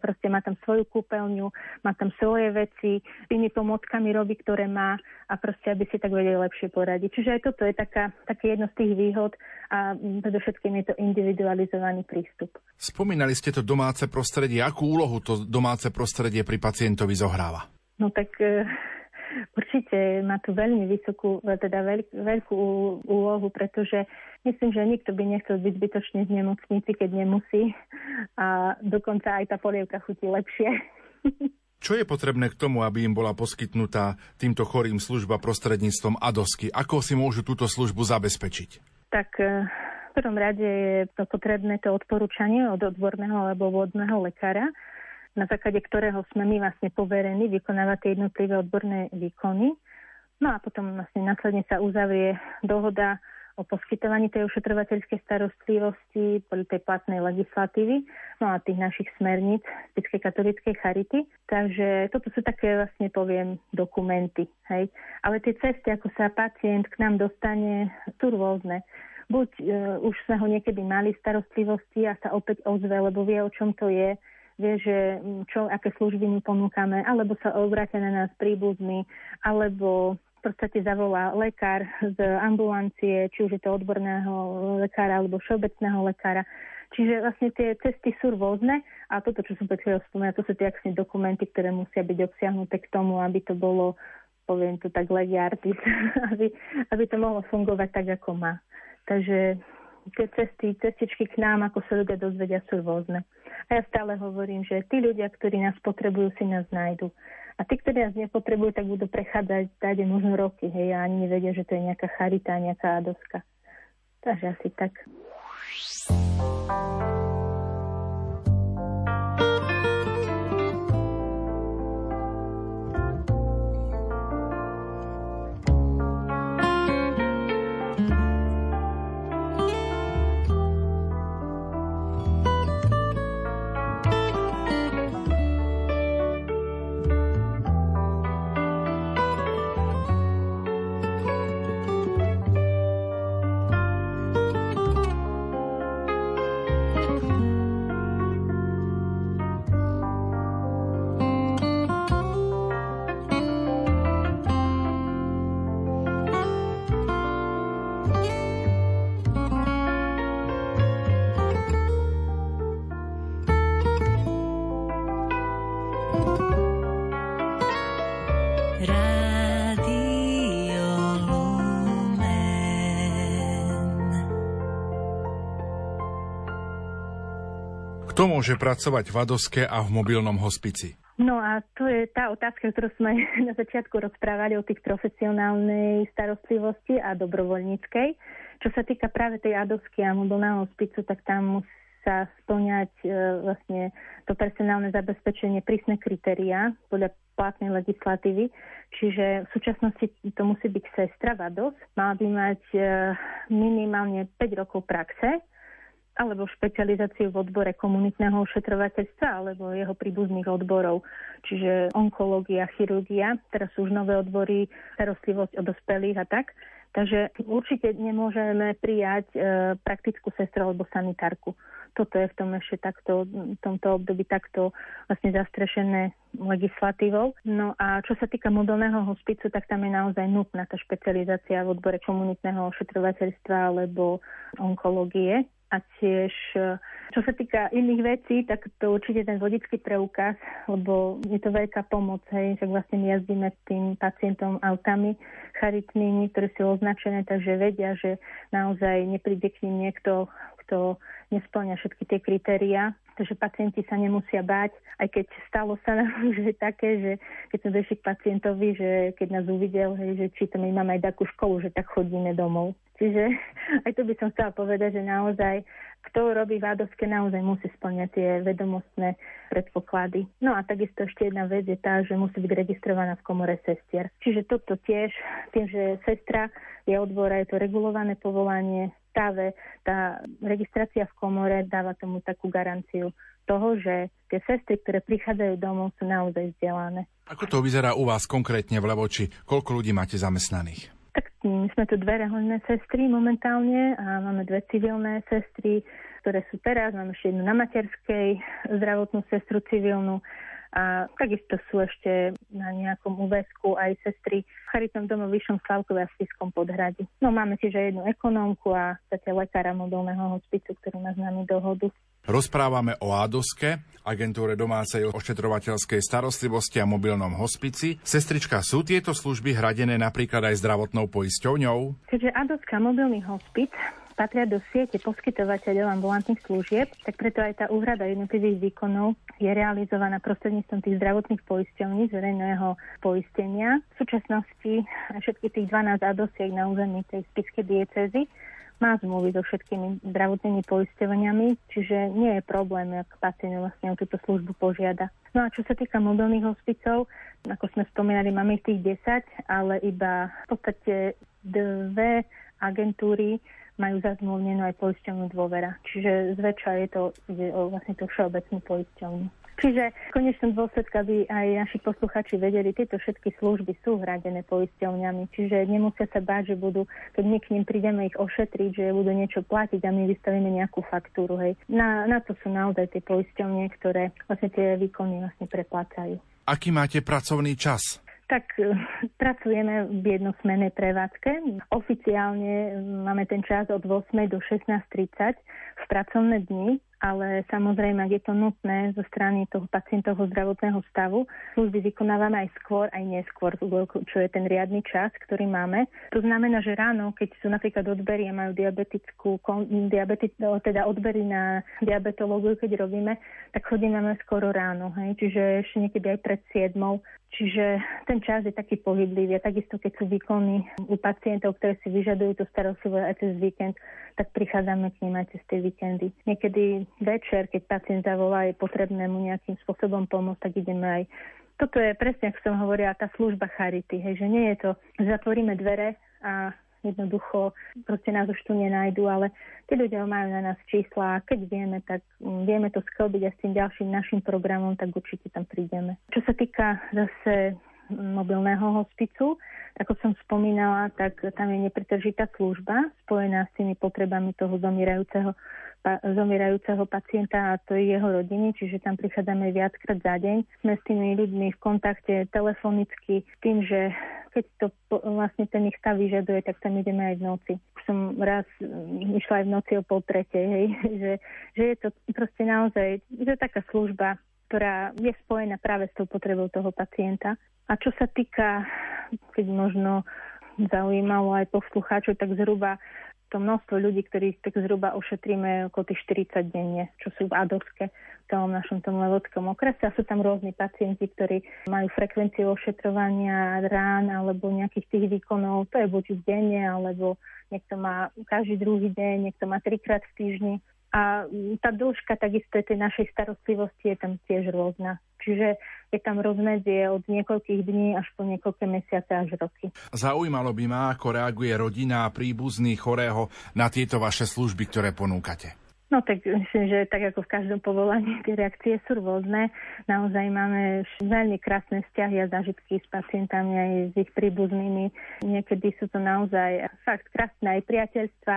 proste má tam svoju kúpeľňu, má tam svoje veci, tými pomockami robí, ktoré má a proste, aby si tak vedeli lepšie poradiť. Čiže aj toto je taká, také jedno z tých výhod a predovšetkým je to individualizovaný prístup. Spomínali ste to domáce prostredie. Akú úlohu to domáce prostredie pri pacientovi zohráva? No tak... E... Určite má tu veľmi vysokú, teda veľk, veľkú úlohu, pretože myslím, že nikto by nechcel byť zbytočne v nemocnici, keď nemusí. A dokonca aj tá polievka chutí lepšie. Čo je potrebné k tomu, aby im bola poskytnutá týmto chorým služba prostredníctvom ADOSky? Ako si môžu túto službu zabezpečiť? Tak v prvom rade je to potrebné to odporúčanie od odborného alebo vodného lekára, na základe ktorého sme my vlastne poverení vykonávať tie jednotlivé odborné výkony. No a potom vlastne následne sa uzavrie dohoda o poskytovaní tej ošetrovateľskej starostlivosti podľa tej platnej legislatívy, no a tých našich smerníc Slovenskej katolíckej Charity. Takže toto sú také, vlastne poviem, dokumenty. Hej. Ale tie cesty, ako sa pacient k nám dostane, sú rôzne. Buď e, už sme ho niekedy mali starostlivosti a sa opäť ozve, lebo vie, o čom to je, vie, že čo, aké služby mu ponúkame, alebo sa obrátia na nás príbuzní, alebo v podstate zavolá lekár z ambulancie, či už je to odborného lekára alebo všeobecného lekára. Čiže vlastne tie cesty sú rôzne a toto, čo som predtým spomínala, to sú tie akčné dokumenty, ktoré musia byť obsiahnuté k tomu, aby to bolo, poviem to tak, lege artis, aby, aby to mohlo fungovať tak, ako má. Takže tie cesty, cestičky k nám, ako sa ľudia dozvedia, sú rôzne. A ja stále hovorím, že tí ľudia, ktorí nás potrebujú, si nás nájdu. A tí, ktorí nás nepotrebujú, tak budú prechádzať tady možno roky, hej, a ani nevedia, že to je nejaká charita, nejaká ADOSka. Takže asi tak. Kto môže pracovať v ADOSke a v mobilnom hospici? No a to je tá otázka, ktorú sme na začiatku rozprávali o tých profesionálnej starostlivosti a dobrovoľníckej. Čo sa týka práve tej ADOSky a mobilného hospicu, tak tam musí sa spĺňať e, vlastne to personálne zabezpečenie, prísne kritériá podľa platnej legislatívy. Čiže v súčasnosti to musí byť sestra v ADOS. Mala by mať e, minimálne päť rokov praxe, alebo špecializáciu v odbore komunitného ošetrovateľstva alebo jeho príbuzných odborov, čiže onkológia, chirurgia, teraz sú už nové odbory, starostlivosť o dospelých a tak. Takže určite nemôžeme prijať e, praktickú sestru alebo sanitárku. Toto je v tom ešte takto, v tomto období takto vlastne zastrešené legislatívou. No a čo sa týka mobilného hospicu, tak tam je naozaj nutná tá špecializácia v odbore komunitného ošetrovateľstva alebo onkológie. A tiež, čo sa týka iných vecí, tak to určite ten vodický preukaz, lebo je to veľká pomoc, hej, tak vlastne my jazdíme s tým pacientom autami charitnými, ktoré sú označené, takže vedia, že naozaj nepríde k ním niekto, kto nespĺňa všetky tie kritériá. Takže pacienti sa nemusia báť, aj keď stalo sa nám, že také, že keď sme došli k pacientovi, že keď nás uvidel, hej, že či to my máme aj takú školu, že tak chodíme domov. Čiže aj to by som chcela povedať, že naozaj, kto robí v ADOSke, naozaj musí spĺňať tie vedomostné predpoklady. No a takisto ešte jedna vec je tá, že musí byť registrovaná v komore sestier. Čiže toto tiež, tým, že sestra je odbora, je to regulované povolanie, Táve, tá registrácia v komore dáva tomu takú garanciu toho, že tie sestry, ktoré prichádzajú domov, sú naozaj vzdelané. Ako to vyzerá u vás konkrétne v Levoči? Koľko ľudí máte zamestnaných? Tak my sme tu dve rehoľné sestry momentálne a máme dve civilné sestry, ktoré sú teraz. Máme ešte jednu na materskej, zdravotnú sestru civilnú. A takisto sú ešte na nejakom úväzku aj sestry v Charitnom dome v Vyššom Slavkove a v Spiskom Podhradi. No máme tiež aj jednu ekonómku a zatiaľ lekára mobilného hospicu, ktorý má s nami dohodu. Rozprávame o ADOSke, agentúre domácej ošetrovateľskej starostlivosti a mobilnom hospici. Sestrička, sú tieto služby hradené napríklad aj zdravotnou poisťovňou? Keďže ADOSka mobilný hospic patria do siete poskytovateľov ambulantných služieb, tak preto aj tá úhrada jednotlivých výkonov je realizovaná prostredníctvom tých zdravotných poisťovní z verejného poistenia. V súčasnosti všetkých tých dvanásť ADOSiek na území tej spišskej diecézy má zmluvy so všetkými zdravotnými poisťovaniami, čiže nie je problém, ak pacient vlastne o túto službu požiada. No a čo sa týka mobilných hospicov, ako sme spomínali, máme ich tých desať, ale iba v podstate dve agentúry majú zazmluvnenú aj poisťovňu Dôvera. Čiže zväčša je to ide o vlastne tú všeobecnú poisťovňu. Čiže v konečnom dôsledku by aj naši posluchači vedeli, tieto všetky služby sú hradené poisťovňami, čiže nemusia sa báť, že budú, keď my k nim prídeme ich ošetriť, že budú niečo platiť a my vystavíme nejakú faktúru. Hej. Na, na to sú naozaj tie poisťovne, ktoré vlastne tie výkony vlastne preplácajú. Aký máte pracovný čas? Tak pracujeme v jednosmenej prevádzke. Oficiálne máme ten čas od ôsmej do šestnásť tridsať v pracovné dni, ale samozrejme, ak je to nutné zo strany toho pacientovho zdravotného stavu, služby vykonávame aj skôr, aj neskôr, čo je ten riadny čas, ktorý máme. To znamená, že ráno, keď sú napríklad odbery a majú diabetickú, diabetic, teda odbery na diabetológiu, keď robíme, tak chodíme skoro ráno, hej? Čiže ešte niekedy aj pred siedmou. Čiže ten čas je taký pohyblivý. A takisto, keď sú výkony u pacientov, ktoré si vyžadujú tú starostlivosť aj cez víkend, tak prichádzame k nim aj cez tie víkendy. Niekedy večer, keď pacient zavolá, je potrebné mu nejakým spôsobom pomôcť, tak ideme aj... Toto je presne, ako som hovorila, tá služba charity. Hej, že nie je to, že zatvoríme dvere a jednoducho proste nás už tu nenajdu, ale tí ľudia majú na nás čísla a keď vieme, tak vieme to sklbiť a s tým ďalším našim programom, tak určite tam prídeme. Čo sa týka zase mobilného hospicu, ako som spomínala, tak tam je nepretržitá služba spojená s tými potrebami toho zomierajúceho zomierajúceho pacienta a to je jeho rodiny, čiže tam prichádzame viackrát za deň. Sme s tými ľuďmi v kontakte telefonicky s tým, že keď to vlastne ten ich stav vyžaduje, tak tam ideme aj v noci. Už som raz išla aj v noci o pol tretej, hej, že, že je to proste naozaj, že taká služba, ktorá je spojená práve s tou potrebou toho pacienta. A čo sa týka, keď možno zaujímalo aj poslucháčov, tak zhruba to množstvo ľudí, ktorých tak zhruba ošetríme okolo tých štyridsať denne, čo sú v Adoske, v tom našom tom levočskom okrese. A sú tam rôzni pacienti, ktorí majú frekvenciu ošetrovania rán alebo nejakých tých výkonov. To je buď denne, alebo niekto má každý druhý deň, niekto má trikrát v týždni. A tá dĺžka takisto tej našej starostlivosti je tam tiež rôzna. Čiže je tam rozmedzie od niekoľkých dní až po niekoľké mesiace až roky. Zaujímalo by ma, ako reaguje rodina a príbuzní chorého na tieto vaše služby, ktoré ponúkate. No tak myslím, že tak ako v každom povolaní, tie reakcie sú rôzne. Naozaj máme veľmi krásne vzťahy a zážitky s pacientami aj s ich príbuznými. Niekedy sú to naozaj fakt krásne aj priateľstva.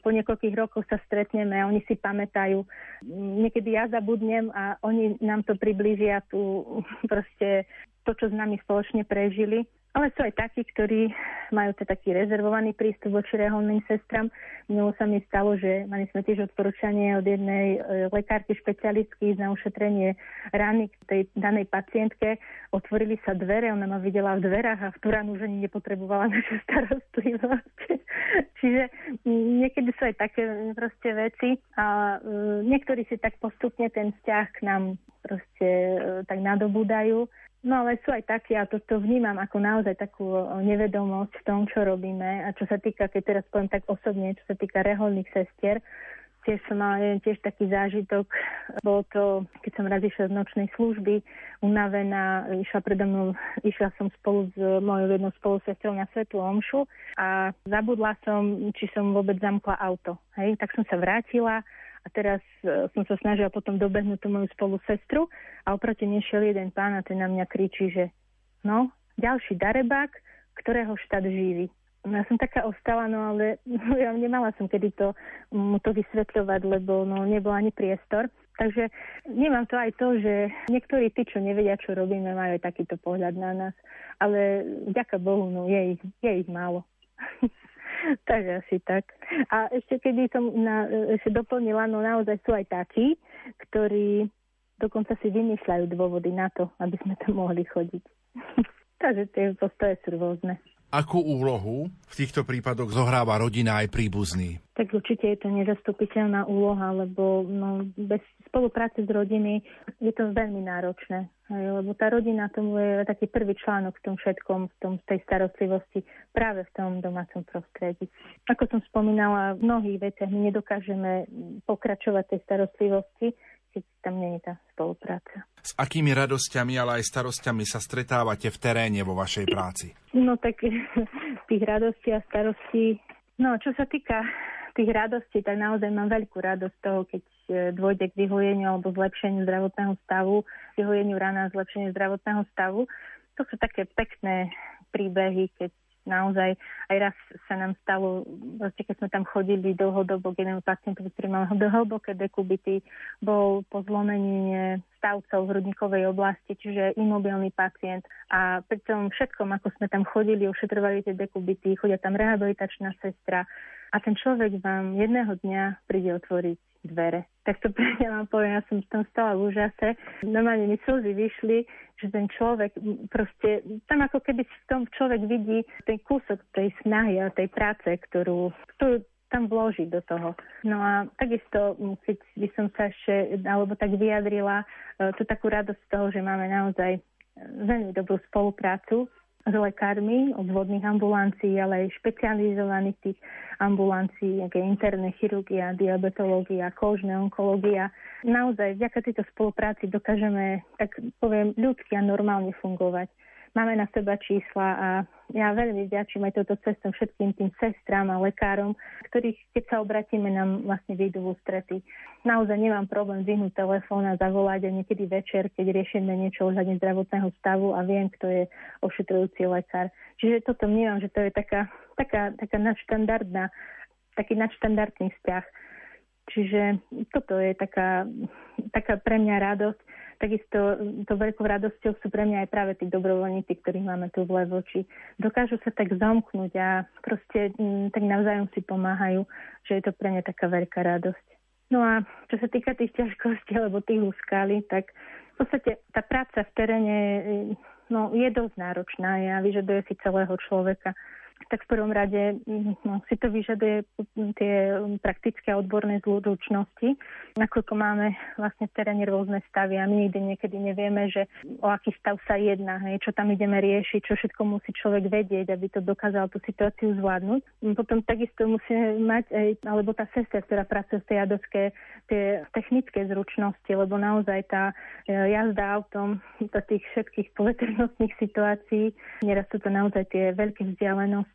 Po niekoľkých rokoch sa stretneme a oni si pamätajú. Niekedy ja zabudnem a oni nám to priblížia tu proste to, čo s nami spoločne prežili. Ale sú aj takí, ktorí majú to taký rezervovaný prístup voči reholným sestram. Minulo sa mi stalo, že mali sme tiež odporúčanie od jednej lekárky špecialistky na ušetrenie rány k tej danej pacientke. Otvorili sa dvere, ona ma videla v dverách a v tú ránu už ani nepotrebovala našu starostlivosť. Čiže niekedy sú aj také proste veci a niektorí si tak postupne ten vzťah k nám proste tak nadobúdajú. No ale sú aj také, a to, to vnímam ako naozaj takú nevedomosť v tom, čo robíme. A čo sa týka, keď teraz poviem tak osobne, čo sa týka reholných sestier, tiež som mala jeden tiež taký zážitok. Bolo to, keď som raz išla z nočnej služby, unavená, išla predo mnou, išla som spolu s mojou jednou spolusestrou na svätú omšu a zabudla som, či som vôbec zamkla auto. Hej? Tak som sa vrátila. A teraz som sa snažila potom dobehnúť tú moju spolusestru a oproti nešiel jeden pán a ten na mňa kričí, že no, ďalší darebák, ktorého štát živí. No, ja som taká ostala, no ale no, ja nemala som kedy to, mu to vysvetľovať, lebo no, nebol ani priestor. Takže nemám to aj to, že niektorí tí, čo nevedia, čo robíme, majú aj takýto pohľad na nás. Ale vďaka Bohu, no je ich, je ich málo. Takže asi tak. A ešte keby som na, ešte doplnila, no naozaj sú aj takí, ktorí dokonca si vymýšľajú dôvody na to, aby sme tam mohli chodiť. Takže tie postoje sú rôzne. Akú úlohu v týchto prípadoch zohráva rodina aj príbuzný? Tak určite je to nezastupiteľná úloha, lebo no, bez spolupráce s rodiny je to veľmi náročné. Lebo tá rodina tomu je taký prvý článok v tom všetkom, v tom, tej starostlivosti, práve v tom domácom prostredí. Ako som spomínala, v mnohých veciach my nedokážeme pokračovať tej starostlivosti, keď tam nie je tá spolupráca. S akými radosťami, ale aj starostiami sa stretávate v teréne vo vašej práci? No tak tých radostí a starostí, no čo sa týka tých radostí, tak naozaj mám veľkú radosť toho, keď dôjde k vyhojeniu alebo zlepšeniu zdravotného stavu, vyhojeniu rána zlepšeniu zdravotného stavu. To sú také pekné príbehy, keď naozaj aj raz sa nám stalo, keď sme tam chodili dlhodobo k jednému pacientovi, ktorý mal hlboké dekubity, bol po zlomení stavcov v hrudníkovej oblasti, čiže imobilný pacient. A pri tom všetkom, ako sme tam chodili, ošetrovali tie dekubity, chodia tam rehabilitačná sestra a ten človek vám jedného dňa príde otvoriť dvere. Tak to ja vám poviem, ja som tam stala v úžase. Normálne mi slzy vyšli, že ten človek proste, tam ako keby v tom človek vidí ten kúsok tej snahy a tej práce, ktorú, ktorú tam vloží do toho. No a takisto, keď by som sa ešte, alebo tak vyjadrila tú takú radosť z toho, že máme naozaj veľmi dobrú spoluprácu s lekármi, obvodných ambulancií, ale aj špecializovaných tých ambulancií, aké interné chirurgia, diabetológia, kožná onkológia. Naozaj, vďaka tejto spolupráci dokážeme, tak poviem, ľudsky a normálne fungovať. Máme na seba čísla a ja veľmi vďačím aj touto cestou všetkým tým sestrám a lekárom, ktorých, keď sa obratíme, nám vlastne vyjdú v ústrety. Naozaj nemám problém zvihnúť telefón a zavolať aj niekedy večer, keď riešime niečo ohľadne zdravotného stavu a viem, kto je ošetrujúci lekár. Čiže toto vnímam, že to je taká, taká, taká nadštandardná, taký nadštandardný vzťah. Čiže toto je taká, taká pre mňa radosť. Takisto to veľkou radosťou sú pre mňa aj práve tí dobrovoľníci, ktorých máme tu v Levoči. Dokážu sa tak zamknúť a proste m, tak navzájom si pomáhajú, že je to pre mňa taká veľká radosť. No a čo sa týka tých ťažkostí alebo tých úskalí, tak v podstate tá práca v teréne no, je dosť náročná a vyžaduje si celého človeka. Tak v prvom rade no, si to vyžaduje tie praktické a odborné zručnosti, nakoľko máme vlastne v teréne rôzne stavy a my nikdy niekedy nevieme, že o aký stav sa jedná, hej, čo tam ideme riešiť, čo všetko musí človek vedieť, aby to dokázal tú situáciu zvládnuť. Potom takisto musíme mať aj, alebo tá sestra, ktorá pracuje v tej ADOSke, tie technické zručnosti, lebo naozaj tá jazda autom do tých všetkých poveternostných situácií, nieraz sú to naozaj tie veľké vzdialenosti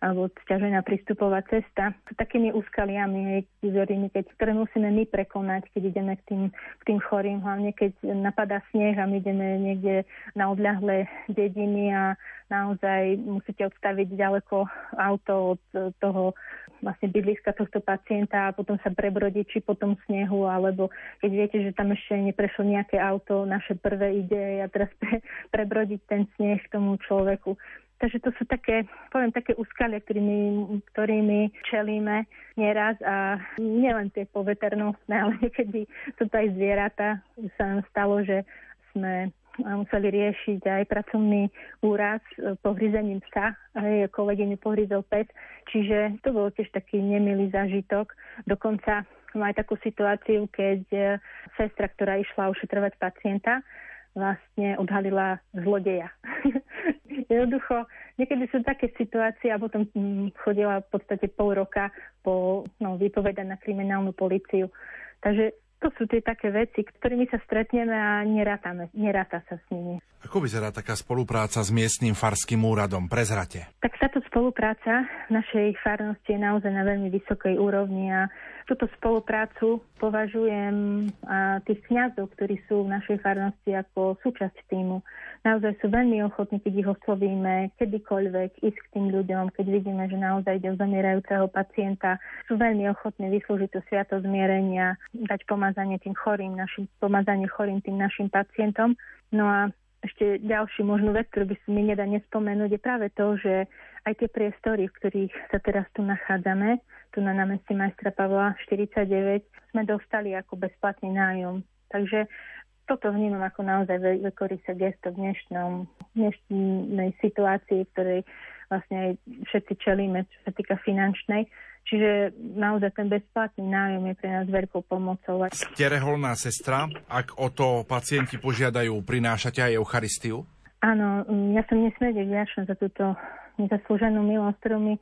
alebo sťažená prístupová cesta sú takými úskaliami, ktoré musíme my prekonať, keď ideme k tým, k tým chorým, hlavne keď napadá sneh a my ideme niekde na odľahlé dediny a naozaj musíte odstaviť ďaleko auto od toho vlastne bydliska tohto pacienta a potom sa prebrodiť či po tom snehu, alebo keď viete, že tam ešte neprešlo nejaké auto, naše prvé ide a teraz pre, prebrodiť ten sneh k tomu človeku. Takže to sú také, poviem, také úskalia, ktorými, ktorými čelíme nieraz a nielen tie poveternostné, ale niekedy sú to aj zvieratá. Sa nám stalo, že sme museli riešiť aj pracovný úraz pohryzením psa. Hej, kolegyne pohryzol pes, čiže to bol tiež taký nemilý zážitok. Dokonca mám aj takú situáciu, keď sestra, ktorá išla ušetrovať pacienta, vlastne odhalila zlodeja. Jednoducho, niekedy sú také situácie a potom chodila v podstate pol roka po no, výpovedať na kriminálnu políciu. Takže to sú tie také veci, ktorými sa stretneme a nerátame, neráta sa s nimi. Ako vyzerá taká spolupráca s miestnym farským úradom? Prezrate. Tak táto spolupráca v našej farnosti je naozaj na veľmi vysokej úrovni a túto spoluprácu považujem a tých kňazov, ktorí sú v našej farnosti ako súčasť týmu. Naozaj sú veľmi ochotní, keď ich oslovíme kedykoľvek, ísť k tým ľuďom, keď vidíme, že naozaj ide o zomierajúceho pacienta. Sú veľmi ochotní vyslúžiť tú sviatosť zmierenia, dať pomazanie tým chorým, našim, pomazanie chorým tým našim pacientom. No a ešte ďalší možnú vec, ktorú by si mi nedá nespomenúť, je práve to, že aj tie priestory, v ktorých sa teraz tu nachádzame, tu na námestí Majstra Pavla štyridsaťdeväť, sme dostali ako bezplatný nájom. Takže toto vnímam ako naozaj veľkorysé gesto v dnešnom, dnešnej situácii, v ktorej vlastne aj všetci čelíme, čo sa týka finančnej. Čiže naozaj ten bezplatný nájom je pre nás veľkou pomocou. Ste reholná sestra, ak o to pacienti požiadajú, prinášate aj Eucharistiu? Áno, ja som nesmierne vďačná za túto nezaslúženú milosť, ktorú mi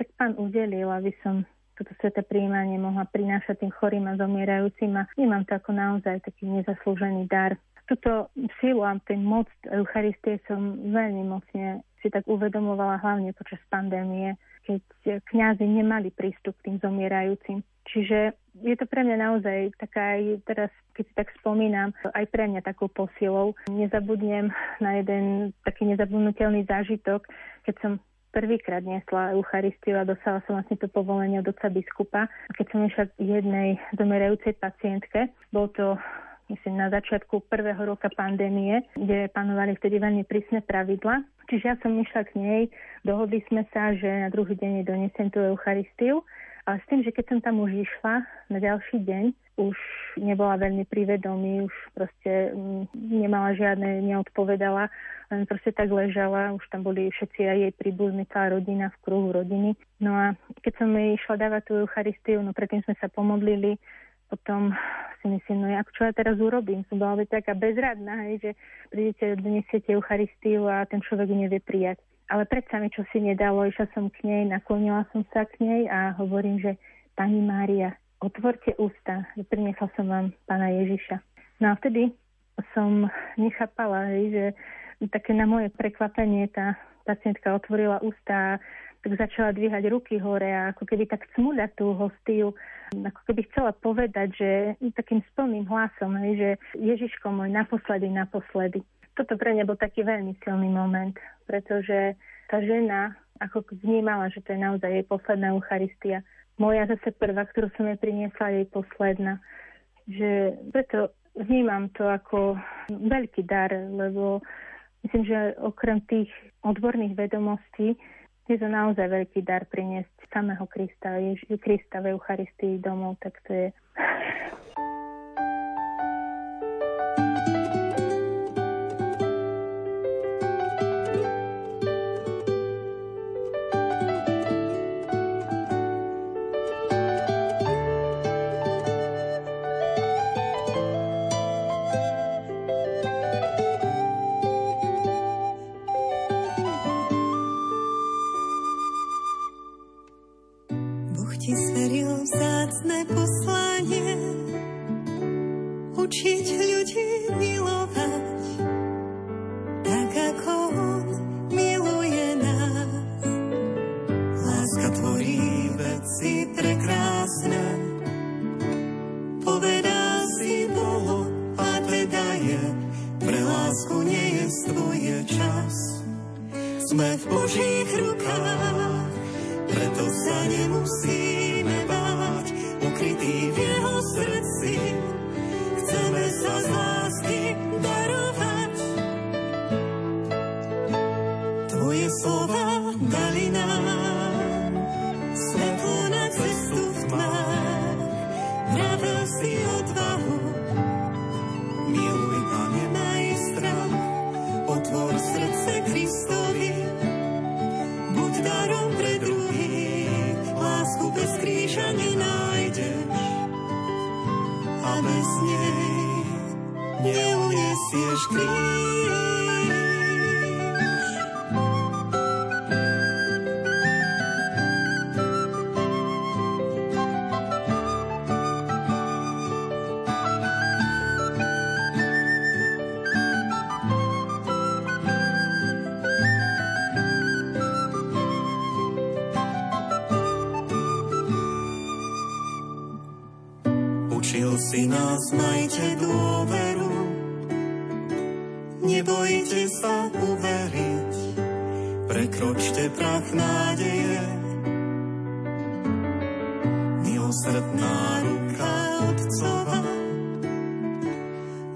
tak Pán udelil, aby som toto sväté prijímanie mohla prinášať tým chorým a zomierajúcim. A nemám to ako naozaj taký nezaslúžený dar. Túto silu a tej moc Eucharistie som veľmi mocne si tak uvedomovala hlavne počas pandémie, keď kňazi nemali prístup k tým zomierajúcim. Čiže je to pre mňa naozaj taká aj teraz, keď si tak spomínam, aj pre mňa takou posilou. Nezabudnem na jeden taký nezabudnutelný zážitok, keď som prvýkrát nesla Eucharistiu a dostala som vlastne to povolenie od otca biskupa. Keď som išla k jednej zomierajúcej pacientke, bol to myslím, na začiatku prvého roka pandémie, kde panovali vtedy veľmi prísne pravidla. Čiže ja som išla k nej, dohodli sme sa, že na druhý deň donesiem tú Eucharistiu, ale s tým, že keď som tam už išla na ďalší deň, už nebola veľmi privedomí, už proste nemala žiadne, neodpovedala, len proste tak ležala, už tam boli všetci aj jej príbuzní, celá rodina v kruhu rodiny. No a keď som jej išla dávať tú Eucharistiu, no predtým sme sa pomodlili, potom si myslím, no ja, čo ja teraz urobím? Som bola taká bezradná, hej, že prídete, donesiete Eucharistiu a ten človek ju nevie prijať. Ale predsa mi čo si nedalo, išla som k nej, naklonila som sa k nej a hovorím, že Pani Mária, otvorte ústa, priniesla som vám Pána Ježiša. No a vtedy som nechápala, hej, že také na moje prekvapenie tá pacientka otvorila ústa, tak začala dvíhať ruky hore a ako keby tak cmuľať tú hostiu, ako keby chcela povedať, že takým splným hlasom, že Ježiško môj, naposledy, naposledy. Toto pre mňa bol taký veľmi silný moment, pretože tá žena ako vnímala, že to je naozaj jej posledná Eucharistia. Moja zase prvá, ktorú som jej priniesla, jej posledná. Že preto vnímam to ako veľký dar, lebo myslím, že okrem tých odborných vedomostí je to naozaj veľký dar priniesť samého Krista, Ježi, Krista v Eucharistii domov, tak to je. Si nás majte dôveru, nebojte sa uveriť, prekročte prach nádeje. Milosrdná ruka Otcova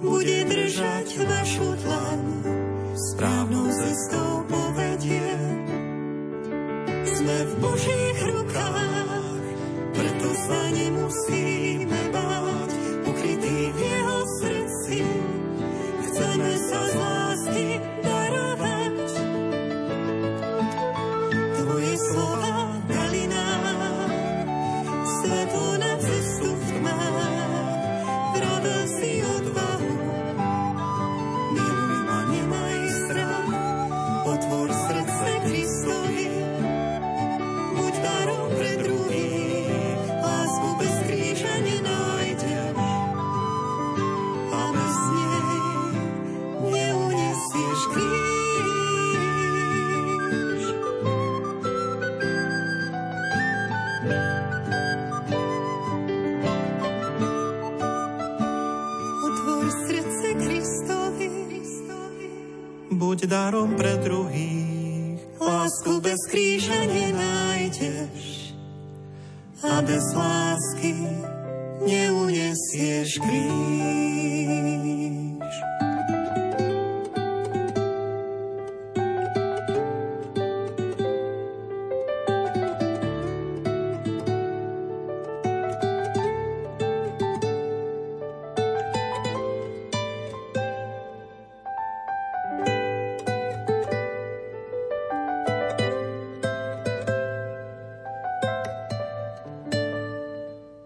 bude držať našu dlan, správnou cestou povedie. Sme v Božích rukách, preto sa nemusíme báť. Ukrytý v jeho srdci, chceme sa z lásky darovať. dal si odvahu. Miluj ma, nemaj strach, otvor srdce Kristovi. Buď darom pre druhých, lásku bez kríža nenájdeš. A bez nej neuniesieš kríž. Buď darom pre druhých, lásku bez kríža nenájdeš, a bez lásky neuniesieš kríž.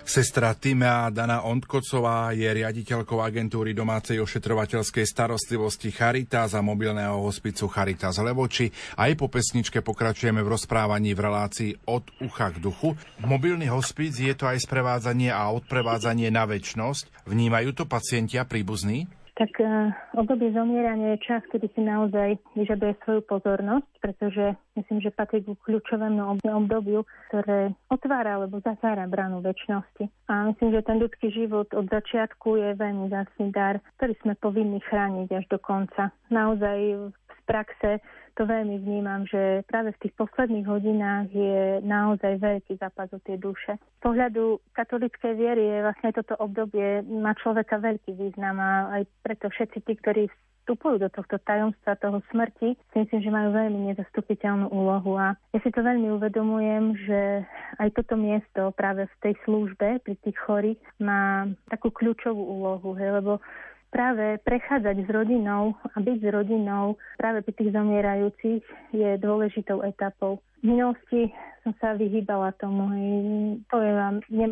Sestra Timea Dana Ondkocová je riaditeľkou agentúry domácej ošetrovateľskej starostlivosti Charita za mobilného hospicu Charita z Levoči. Aj po pesničke pokračujeme v rozprávaní v relácii Od ucha k duchu. Mobilný hospic, je to aj sprevádzanie a odprevádzanie na večnosť. Vnímajú to pacienti a príbuzní? Tak uh, obdobie zomierania je čas, kedy si naozaj vyžaduje svoju pozornosť, pretože myslím, že patrí k kľúčovému obdobiu, ktoré otvára alebo zatvára bránu večnosti. A myslím, že ten ľudský život od začiatku je veľmi vzácny dar, ktorý sme povinni chrániť až do konca. Naozaj z praxe to veľmi vnímam, že práve v tých posledných hodinách je naozaj veľký zápas o tie duše. Z pohľadu katolíckej viery je vlastne toto obdobie, má človeka veľký význam a aj preto všetci tí, ktorí vstupujú do tohto tajomstva, toho smrti, si myslím, že majú veľmi nezastupiteľnú úlohu. A ja si to veľmi uvedomujem, že aj toto miesto práve v tej službe pri tých chorých má takú kľúčovú úlohu, hej, lebo práve prechádzať s rodinou a byť s rodinou práve pri tých zomierajúcich je dôležitou etapou. V minulosti som sa vyhýbala tomu. To je,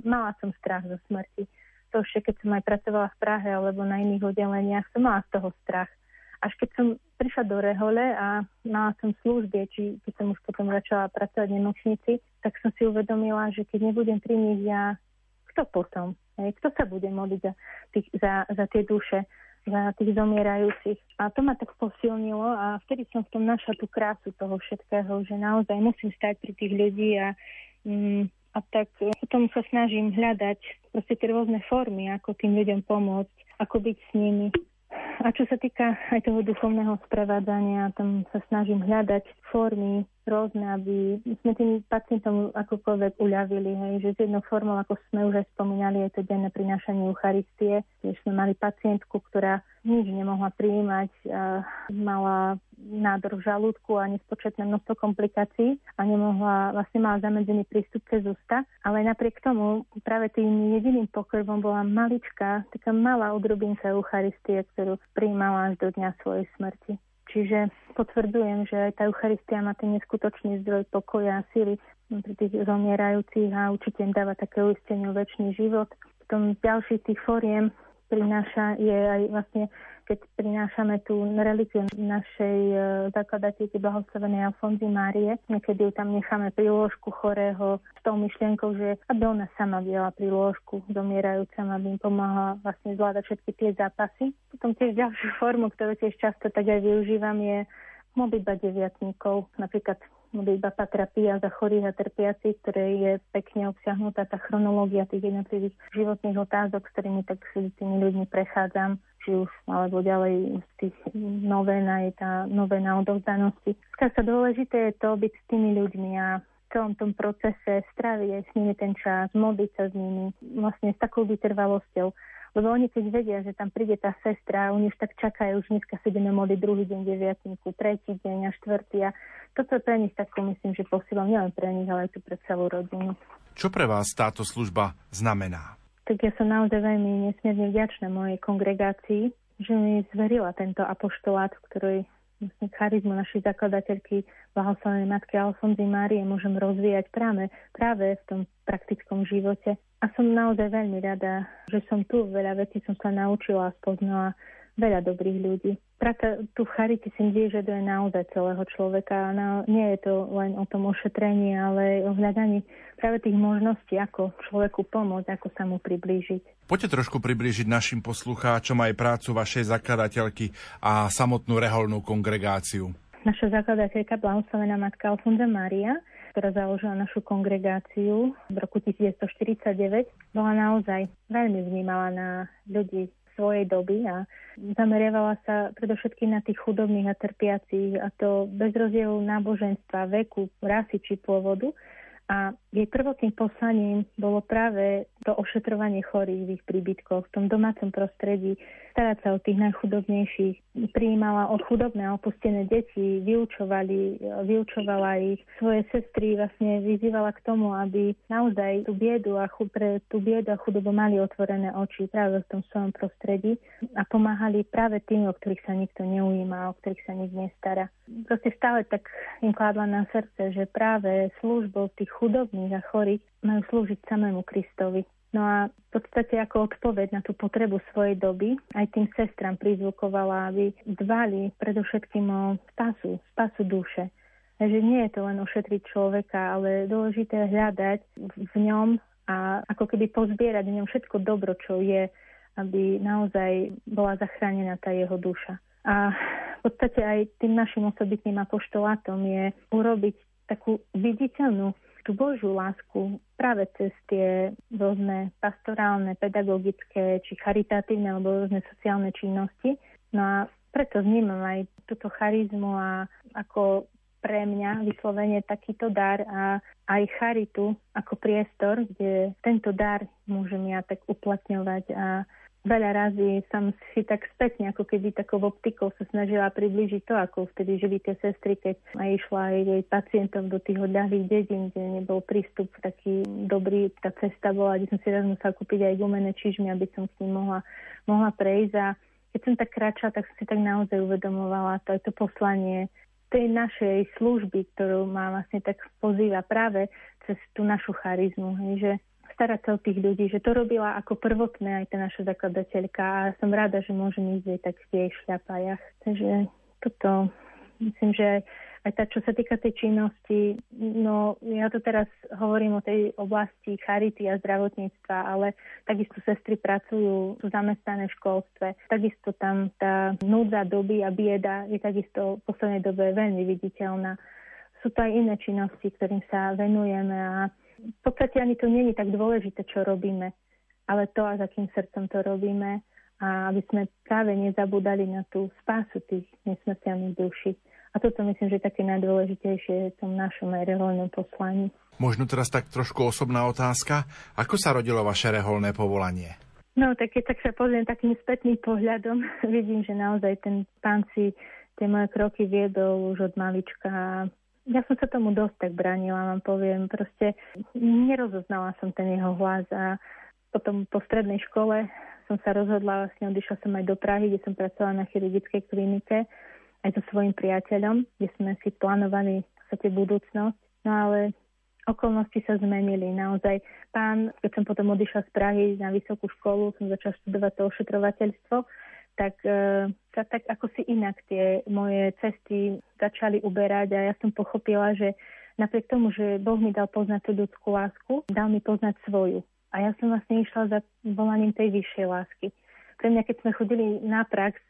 mala som strach zo smrti. To ešte, keď som aj pracovala v Prahe alebo na iných oddeleniach, som mala z toho strach. Až keď som prišla do Rehole a mala som služby, či keď som už potom začala pracovať v nemocnici, tak som si uvedomila, že keď nebudem pri nich ja, kto potom? Kto sa bude modliť za, tých, za, za tie duše, za tých zomierajúcich. A to ma tak posilnilo a vtedy som v tom našla tú krásu toho všetkého, že naozaj musím stať pri tých ľudí a, a tak potom sa snažím hľadať proste tie rôzne formy, ako tým ľuďom pomôcť, ako byť s nimi. A čo sa týka aj toho duchovného sprevádzania, tam sa snažím hľadať formy rôzne, aby sme tým pacientom akokoľvek uľavili. Hej. Že z jednou formou, ako sme už aj spomínali, je to denné prinášanie Eucharistie. Tiež sme mali pacientku, ktorá nič nemohla prijímať, mala nádor v žalúdku a nespočetné množstvo komplikácií a nemohla, vlastne mala zamedzený prístup cez ústa. Ale napriek tomu práve tým jediným pokrvom bola maličká, taká malá odrobinka Eucharistie, ktorú prijímala až do dňa svojej smrti. Čiže potvrdzujem, že aj tá Eucharistia má ten neskutočný zdroj pokoja a síly pri tých zomierajúcich a určite im dáva také uistenie o večný život. Potom ďalších tých foriem prináša je aj vlastne, keď prinášame tú relikviu našej zakladateľky Blahoslavenej Alfonzy Márie, niekedy ju tam necháme pri lôžku chorého s tou myšlienkou, že aby ona sama biela pri lôžku zomierajúcam, aby im pomáhala vlastne zvládať všetky tie zápasy. Potom tiež ďalšiu formu, ktorú tiež často tak aj využívam, je modlitba deviatníkov, napríklad modlitba patrapia za chorých a trpiacich, ktorej je pekne obsiahnutá tá chronológia tých jednotlivých životných otázok, s ktorými tak s tými ľuďmi prechádzam, či už alebo ďalej z tých novena, je tá novena odovzdanosti. Skrátka dôležité je to byť s tými ľuďmi a v celom tom procese stráviť aj s nimi ten čas, modliť sa s nimi vlastne s takou vytrvalosťou. Lebo oni keď vedia, že tam príde tá sestra, oni už tak čakajú, už dneska sedeme modliť druhý deň deviatniku, tretí deň a štvrtý. A toto je pre nich takú, myslím, že posilom nielen pre nich, ale aj tu pre celú rodinu. Čo pre vás táto služba znamená? Tak ja som naozaj veľmi nesmierne vďačná mojej kongregácii, že mi zverila tento apoštolát, v ktorej vlastne charizmu našej zakladateľky Blahoslavenej Matky Alfonzy Márie môžem rozvíjať práve, práve v tom praktickom živote. A som naozaj veľmi rada, že som tu, veľa vecí som sa naučila a spoznala veľa dobrých ľudí. Práca tu v Charite si vyžaduje naozaj celého človeka. Nie je to len o tom ošetrení, ale o hľadaní práve tých možností, ako človeku pomôcť, ako sa mu priblížiť. Poďte trošku priblížiť našim poslucháčom aj prácu vašej zakladateľky a samotnú reholnú kongregáciu. Naša zakladateľka Blahoslavená Matka Alfonza Mária, ktorá založila našu kongregáciu v roku devätnásťstoštyridsaťdeväť, bola naozaj veľmi vnímavá na ľudí svojej doby a zameriavala sa predovšetkým na tých chudobných a trpiacich, a to bez rozdielu náboženstva, veku, rasy či pôvodu. A jej prvotným poslaním bolo práve to ošetrovanie chorých v ich príbytkoch, v tom domácom prostredí, starať sa o tých najchudobnejších. Prijímala o chudobné a opustené deti, vyučovala ich. Svoje sestry vlastne vyzývala k tomu, aby naozaj tú biedu a chu, pre tú biedu a chudobu mali otvorené oči práve v tom svojom prostredí a pomáhali práve tým, o ktorých sa nikto neujíma, o ktorých sa nikto nestará. Proste stále tak im kládla na srdce, že práve službou tých chudobných a chorých majú slúžiť samému Kristovi. No a v podstate ako odpoveď na tú potrebu svojej doby aj tým sestram prizvukovala, aby dbali predovšetkým o spasu, spasu duše. Takže nie je to len ošetriť človeka, ale dôležité hľadať v ňom a ako keby pozbierať v ňom všetko dobro, čo je, aby naozaj bola zachránená tá jeho duša. A v podstate aj tým našim osobitným apoštolátom je urobiť takú viditeľnú tú Božiu lásku práve cez tie rôzne pastorálne, pedagogické či charitatívne alebo rôzne sociálne činnosti. No a preto vnímam aj túto charizmu a ako pre mňa vyslovene takýto dar a aj charitu ako priestor, kde tento dar môžem ja tak uplatňovať. A veľa razy som si tak spätne, ako keby takou optikou sa snažila priblížiť to, ako vtedy žili tie sestry, keď aj išla aj jej pacientom do tých odľahlých dedín, kde nebol prístup taký dobrý, tá cesta bola, kde som si raz musela kúpiť aj gumené čižmy, aby som s ním mohla, mohla prejsť. A keď som tak kráčala, tak som si tak naozaj uvedomovala to, aj to poslanie tej našej služby, ktorú má vlastne tak pozýva práve cez tú našu charizmu, hej, že starať sa o tých ľudí, že to robila ako prvotné aj tá naša zakladateľka a som rada, že môžem ísť aj tak v jej šľapajach. Takže toto, myslím, že aj tá, čo sa týka tej činnosti, no ja tu teraz hovorím o tej oblasti charity a zdravotníctva, ale takisto sestry pracujú, sú zamestnané v školstve, takisto tam tá núdza doby a bieda je takisto v poslednej dobe veľmi viditeľná. Sú to aj iné činnosti, ktorým sa venujeme a v podstate ani to nie je tak dôležité, čo robíme, ale to, a za akým srdcom to robíme a aby sme práve nezabúdali na tú spásu tých nesmrteľných duší. A toto myslím, že také najdôležitejšie v tom našom reholnom poslaní. Možno teraz tak trošku osobná otázka. Ako sa rodilo vaše reholné povolanie? No, tak keď tak sa pozriem takým spätným pohľadom, vidím, že naozaj ten pán si tie moje kroky viedol už od malička. Ja som sa tomu dosť tak bránila, vám poviem. Proste nerozoznala som ten jeho hlas a potom po strednej škole som sa rozhodla, vlastne odišla som aj do Prahy, kde som pracovala na chirurgickej klinike aj so svojím priateľom, kde sme si plánovali v podstate budúcnosť. No ale okolnosti sa zmenili. Naozaj pán, keď som potom odišla z Prahy na vysokú školu, som začala študovať to ošetrovateľstvo, tak sa tak ako si inak tie moje cesty začali uberať a ja som pochopila, že napriek tomu, že Boh mi dal poznať tú ľudskú lásku, dal mi poznať svoju. A ja som vlastne išla za volaním tej vyššej lásky. Pre mňa, keď sme chodili na prax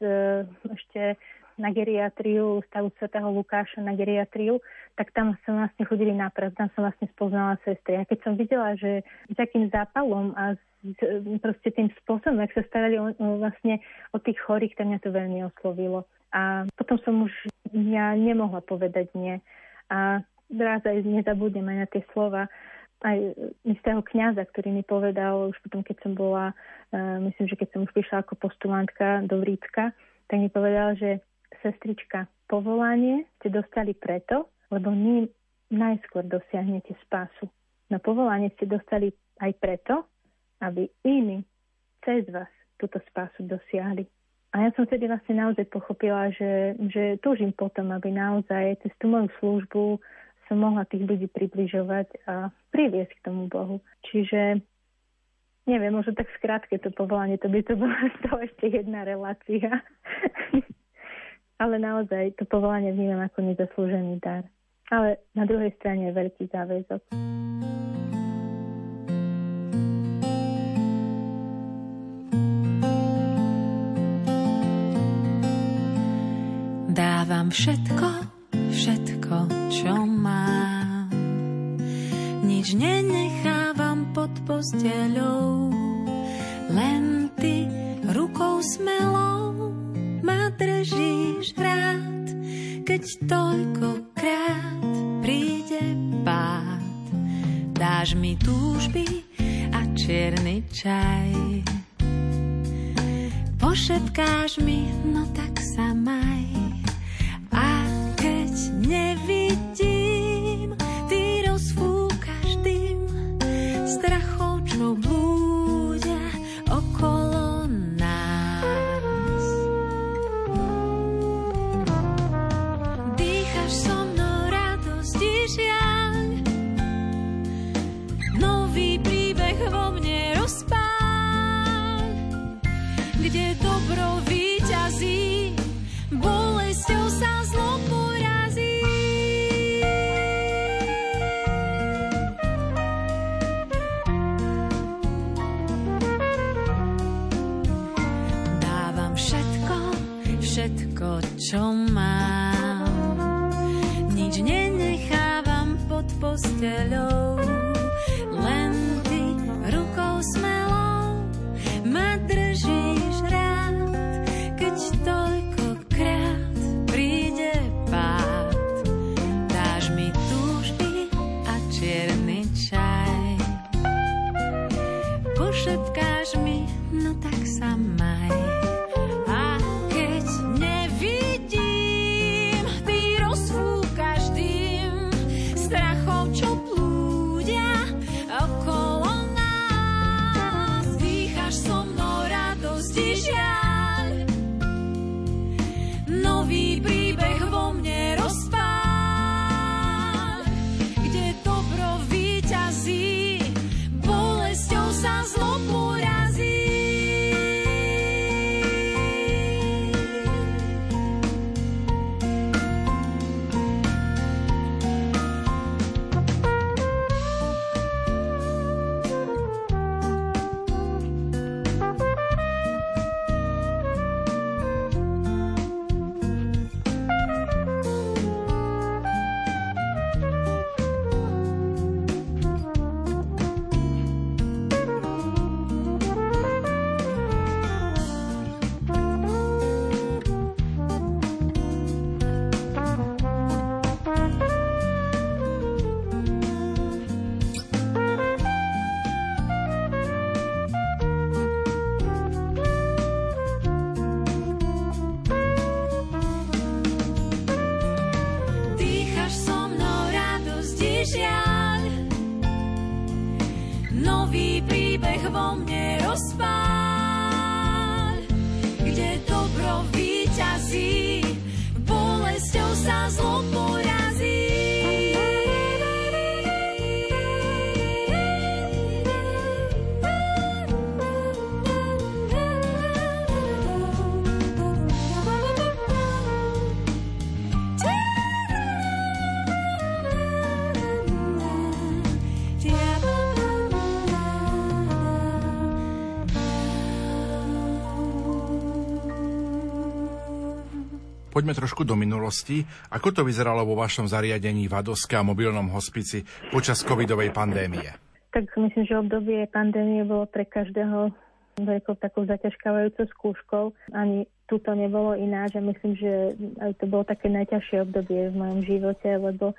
ešte na geriatriu, stavu svätého Lukáša na geriatriu, tak tam som vlastne chodili na prax, tam som vlastne spoznala sestry. A keď som videla, že s akým zápalom a proste tým spôsobom, ak sa starali o, o, vlastne o tých chorých, tak mňa to veľmi oslovilo. A potom som už ja nemohla povedať nie. A raz aj nezabudnem aj na tie slova aj istého kňaza, ktorý mi povedal už potom, keď som bola, uh, myslím, že keď som už prišla ako postulantka do Vrícka, tak mi povedal, že sestrička, povolanie ste dostali preto, lebo ním najskôr dosiahnete spásu. No povolanie ste dostali aj preto, aby iní cez vás túto spásu dosiahli. A A ja som vtedy vlastne naozaj pochopila, že, že túžim potom, aby naozaj cez tú moju službu som mohla tých ľudí približovať a priviesť k tomu Bohu. Čiže, neviem, možno tak skrátke to povolanie, to by to bola z toho ešte jedna relácia. Ale naozaj to povolanie vnímam ako nezaslúžený dar. Ale na druhej strane je veľký záväzok. Dávam všetko, všetko, čo mám. Nič nenechávam pod posteľou. Len ty rukou smelou ma držíš rád, keď toľkokrát príde pád. Dáš mi túžby a čierny čaj. Pošepkáš mi, no tak sa maj. A keď nevidím, ty rozfúkaš dym strachov, čo blúdia okolo nás. Dýchaš so mnou radosť i žiaľ, nový príbeh vo mne rozpál, kde dobro víťazí, bolesťou sa zlo porazí. Dávam všetko, všetko, čo mám. Nič nenechávam pod posteľou. Len ty rukou smelou ma držíš rád, keď to šepkáš mi, no tak sa maj. A keď nevidím, ty rozfúkaš dym strachov, čo plúdia okolo nás. Dýchaš so mnou radosť i žiaľ, nový príbeh vo mne rozpál, kde dobro víťazí, sa zlo porazí. Poďme trošku do minulosti. Ako to vyzeralo vo vašom zariadení v á dé ó eske a mobilnom hospici počas covidovej pandémie? Tak myslím, že obdobie pandémie bolo pre každého veľkou takou zaťažkávajúcou skúškou. Ani tuto nebolo ináč a myslím, že aj to bolo také najťažšie obdobie v mojom živote, lebo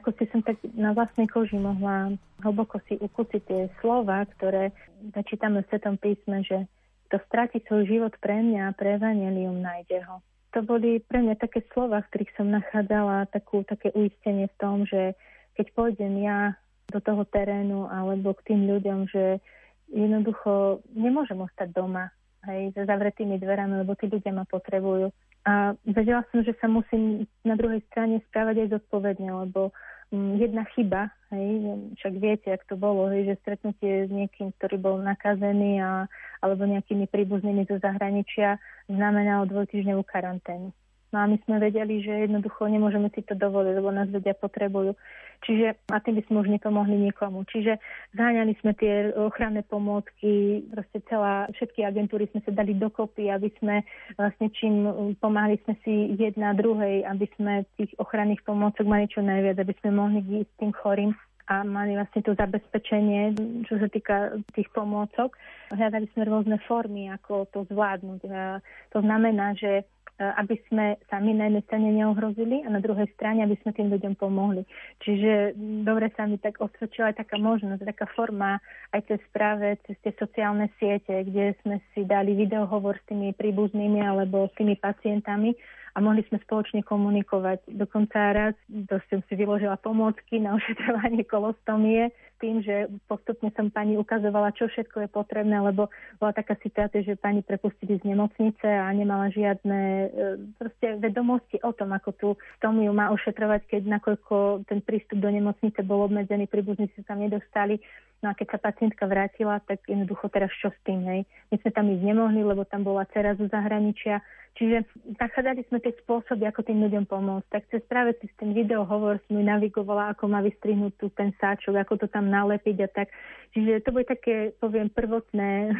ako si som tak na vlastnej koži mohla hlboko si ukúsiť tie slova, ktoré začítame v Svetom písme, že kto stratí svoj život pre mňa a pre evanjelium, nájde ho. To boli pre mňa také slova, v ktorých som nachádzala takú, také uistenie v tom, že keď pôjdem ja do toho terénu alebo k tým ľuďom, že jednoducho nemôžem ostať doma. hej, za zavretými dverami, lebo tí ľudia ma potrebujú. A vedela som, že sa musím na druhej strane správať aj zodpovedne, lebo jedna chyba, hej, však viete, ak to bolo, hej, že stretnutie s niekým, ktorý bol nakazený a, alebo nejakými príbuznými zo zahraničia, znamenalo dvojtýždňovú karanténu. No a my sme vedeli, že jednoducho nemôžeme si to dovoliť, lebo nás ľudia potrebujú. Čiže a tým by sme už nepomohli nikomu. Čiže zháňali sme tie ochranné pomôcky, proste celá, všetky agentúry sme sa dali dokopy, aby sme vlastne čím pomáhali sme si jedna druhej, aby sme tých ochranných pomôcok mali čo najviac, aby sme mohli ísť s tým chorým a mali vlastne to zabezpečenie, čo sa týka tých pomôcok. Hľadali sme rôzne formy, ako to zvládnuť. A to znamená, že aby sme sami na jednej strane neohrozili a na druhej strane, aby sme tým ľuďom pomohli. Čiže dobre sa mi tak osvedčila aj taká možnosť, taká forma aj cez práve, cez tie sociálne siete, kde sme si dali videohovor s tými príbuznými alebo s tými pacientami a mohli sme spoločne komunikovať. Dokonca raz to som si vyložila pomôcky na ošetrovanie kolostomie tým, že postupne som pani ukazovala, čo všetko je potrebné, lebo bola taká situácia, že pani prepustili z nemocnice a nemala žiadne e, proste vedomosti o tom, ako tú stomiu má ošetrovať, keď nakoľko ten prístup do nemocnice bol obmedzený, príbuzní sa tam nedostali. No a keď sa pacientka vrátila, tak jednoducho teraz čo s tým, hej? My sme tam ísť nemohli, lebo tam bola dcera zo zahraničia. Čiže nachádzali sme tie spôsoby, ako tým ľuďom pomôcť. Tak cez práve cez ten videohovor som ju navigovala, ako má vystrihnúť tu ten sáčok, ako to tam nalepiť a tak. Čiže to boli také, poviem, prvotné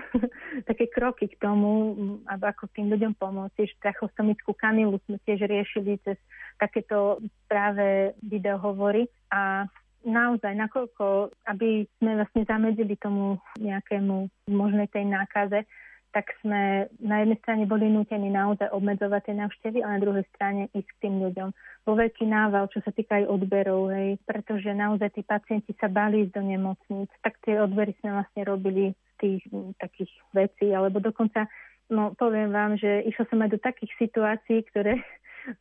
také kroky k tomu, ako tým ľuďom pomôcť. Tiež trachostomickú kanilu sme tiež riešili cez takéto práve videohovory a naozaj, nakoľko, aby sme vlastne zamedzili tomu nejakému možnej tej nákaze, tak sme na jednej strane boli nútení naozaj obmedzovať tie návštevy a na druhej strane ísť k tým ľuďom. Bol veľký nával, čo sa týka aj odberov, hej, pretože naozaj tí pacienti sa báli ísť do nemocníc, tak tie odbery sme vlastne robili tých takých vecí, alebo dokonca, no poviem vám, že išla som aj do takých situácií, ktoré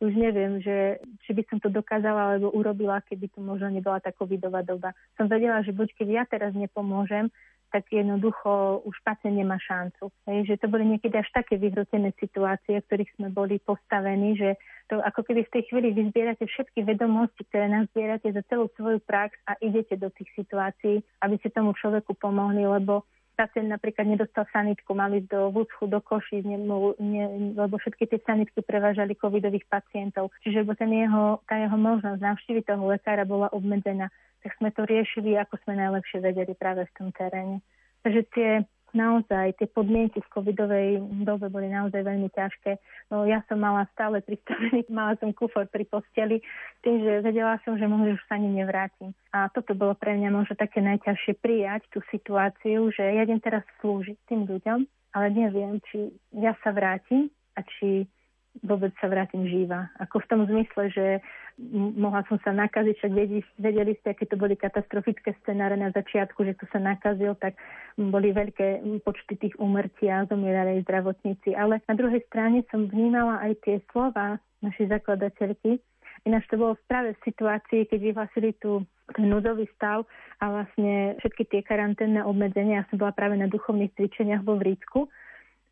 už neviem, že či by som to dokázala alebo urobila, keby to možno nebola tá covidová doba. Som vedela, že buď keď ja teraz nepomôžem, tak jednoducho už pacient nemá šancu. Hej, že to boli niekedy až také vyhrotené situácie, v ktorých sme boli postavení, že to ako keby v tej chvíli vyzbierate všetky vedomosti, ktoré nazbierate za celú svoju prax a idete do tých situácií, aby ste tomu človeku pomohli, lebo pacient napríklad nedostal sanitku, mali do Vúcchu, do Košíc, lebo všetky tie sanitky prevážali covidových pacientov. Čiže ten jeho, tá jeho možnosť navštíviť toho lekára bola obmedzená. Tak sme to riešili, ako sme najlepšie vedeli práve v tom teréne. Takže tie naozaj, tie podmienky v covidovej dobe boli naozaj veľmi ťažké. No ja som mala stále pristavený, mala som kufor pri posteli, tým, že vedela som, že možno už sa ani nevrátim. A toto bolo pre mňa možno také najťažšie prijať tú situáciu, že ja idem teraz slúžiť tým ľuďom, ale neviem, či ja sa vrátim a či vôbec sa vrátim živá. Ako v tom zmysle, že mohla som sa nakaziť, však vedeli, vedeli ste, aké to boli katastrofické scenáre na začiatku, že kto sa nakazil, tak boli veľké počty tých úmrtí a zomierali zdravotníci. Ale na druhej strane som vnímala aj tie slova našej zakladateľky. Ináč to bolo práve v situácii, keď vyhlasili tú ten núdzový stav a vlastne všetky tie karanténne obmedzenia. Ja som bola práve na duchovných cvičeniach vo Vrícku.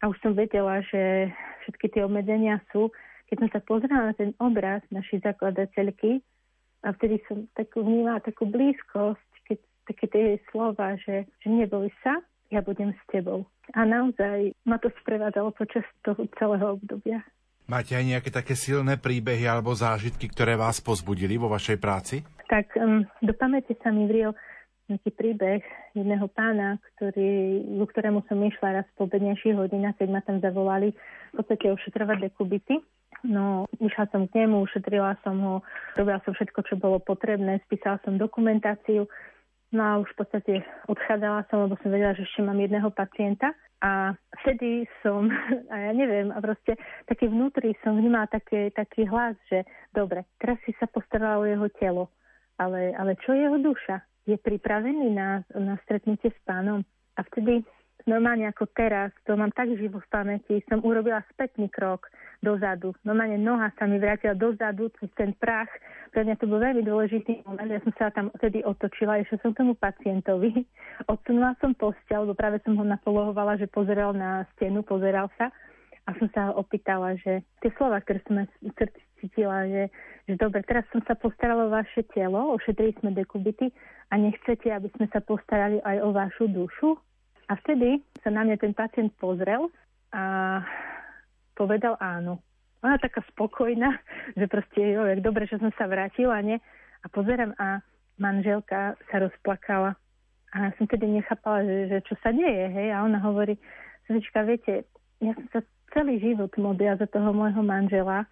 A už som vedela, že všetky tie obmedzenia sú. Keď som sa pozerala na ten obraz našej zakladateľky a vtedy som takú vnímala takú blízkosť, keď, také tie slova, že, že neboj sa, ja budem s tebou. A naozaj ma to sprevádzalo počas toho celého obdobia. Máte aj nejaké také silné príbehy alebo zážitky, ktoré vás pozbudili vo vašej práci? Tak um, do pamäte sa mi vril nejaký príbeh jedného pána, ktorý, ku ktorému som išla raz po obednejších hodinách, keď ma tam zavolali v podstate ošetrovať dekubity. No, išla som k nemu, ušetrila som ho, robila som všetko, čo bolo potrebné, spísala som dokumentáciu, no a už v podstate odchádzala som, lebo som vedela, že ešte mám jedného pacienta. A vtedy som, a ja neviem, a proste taký vnútri som vnímala také, taký hlas, že dobre, teraz si sa postarala o jeho telo, ale, ale čo je jeho duša? Je pripravený na, na stretnutie s pánom. A vtedy normálne ako teraz, to mám tak živo v pamäti, som urobila spätný krok dozadu. Normálne noha sa mi vrátila dozadu, cez ten prach. Pre mňa to bol veľmi dôležitý moment. Ja som sa tam vtedy otočila, išla som tomu pacientovi. Odsunula som posteľ, bo práve som ho napolohovala, že pozeral na stenu, pozeral sa. A som sa ho opýtala, že tie slova, ktoré som aj cítila, že, že dobre, teraz som sa postarala o vaše telo, ošetrili sme dekubity a nechcete, aby sme sa postarali aj o vašu dušu? A vtedy sa na mňa ten pacient pozrel a povedal áno. Ona taká spokojná, že proste, jo, jak dobre, že som sa vrátila, ne? A pozerám a manželka sa rozplakala. A ja som tedy nechápala, že, že čo sa deje, hej? A ona hovorí, srdička, viete, ja som sa celý život modlila za toho môjho manžela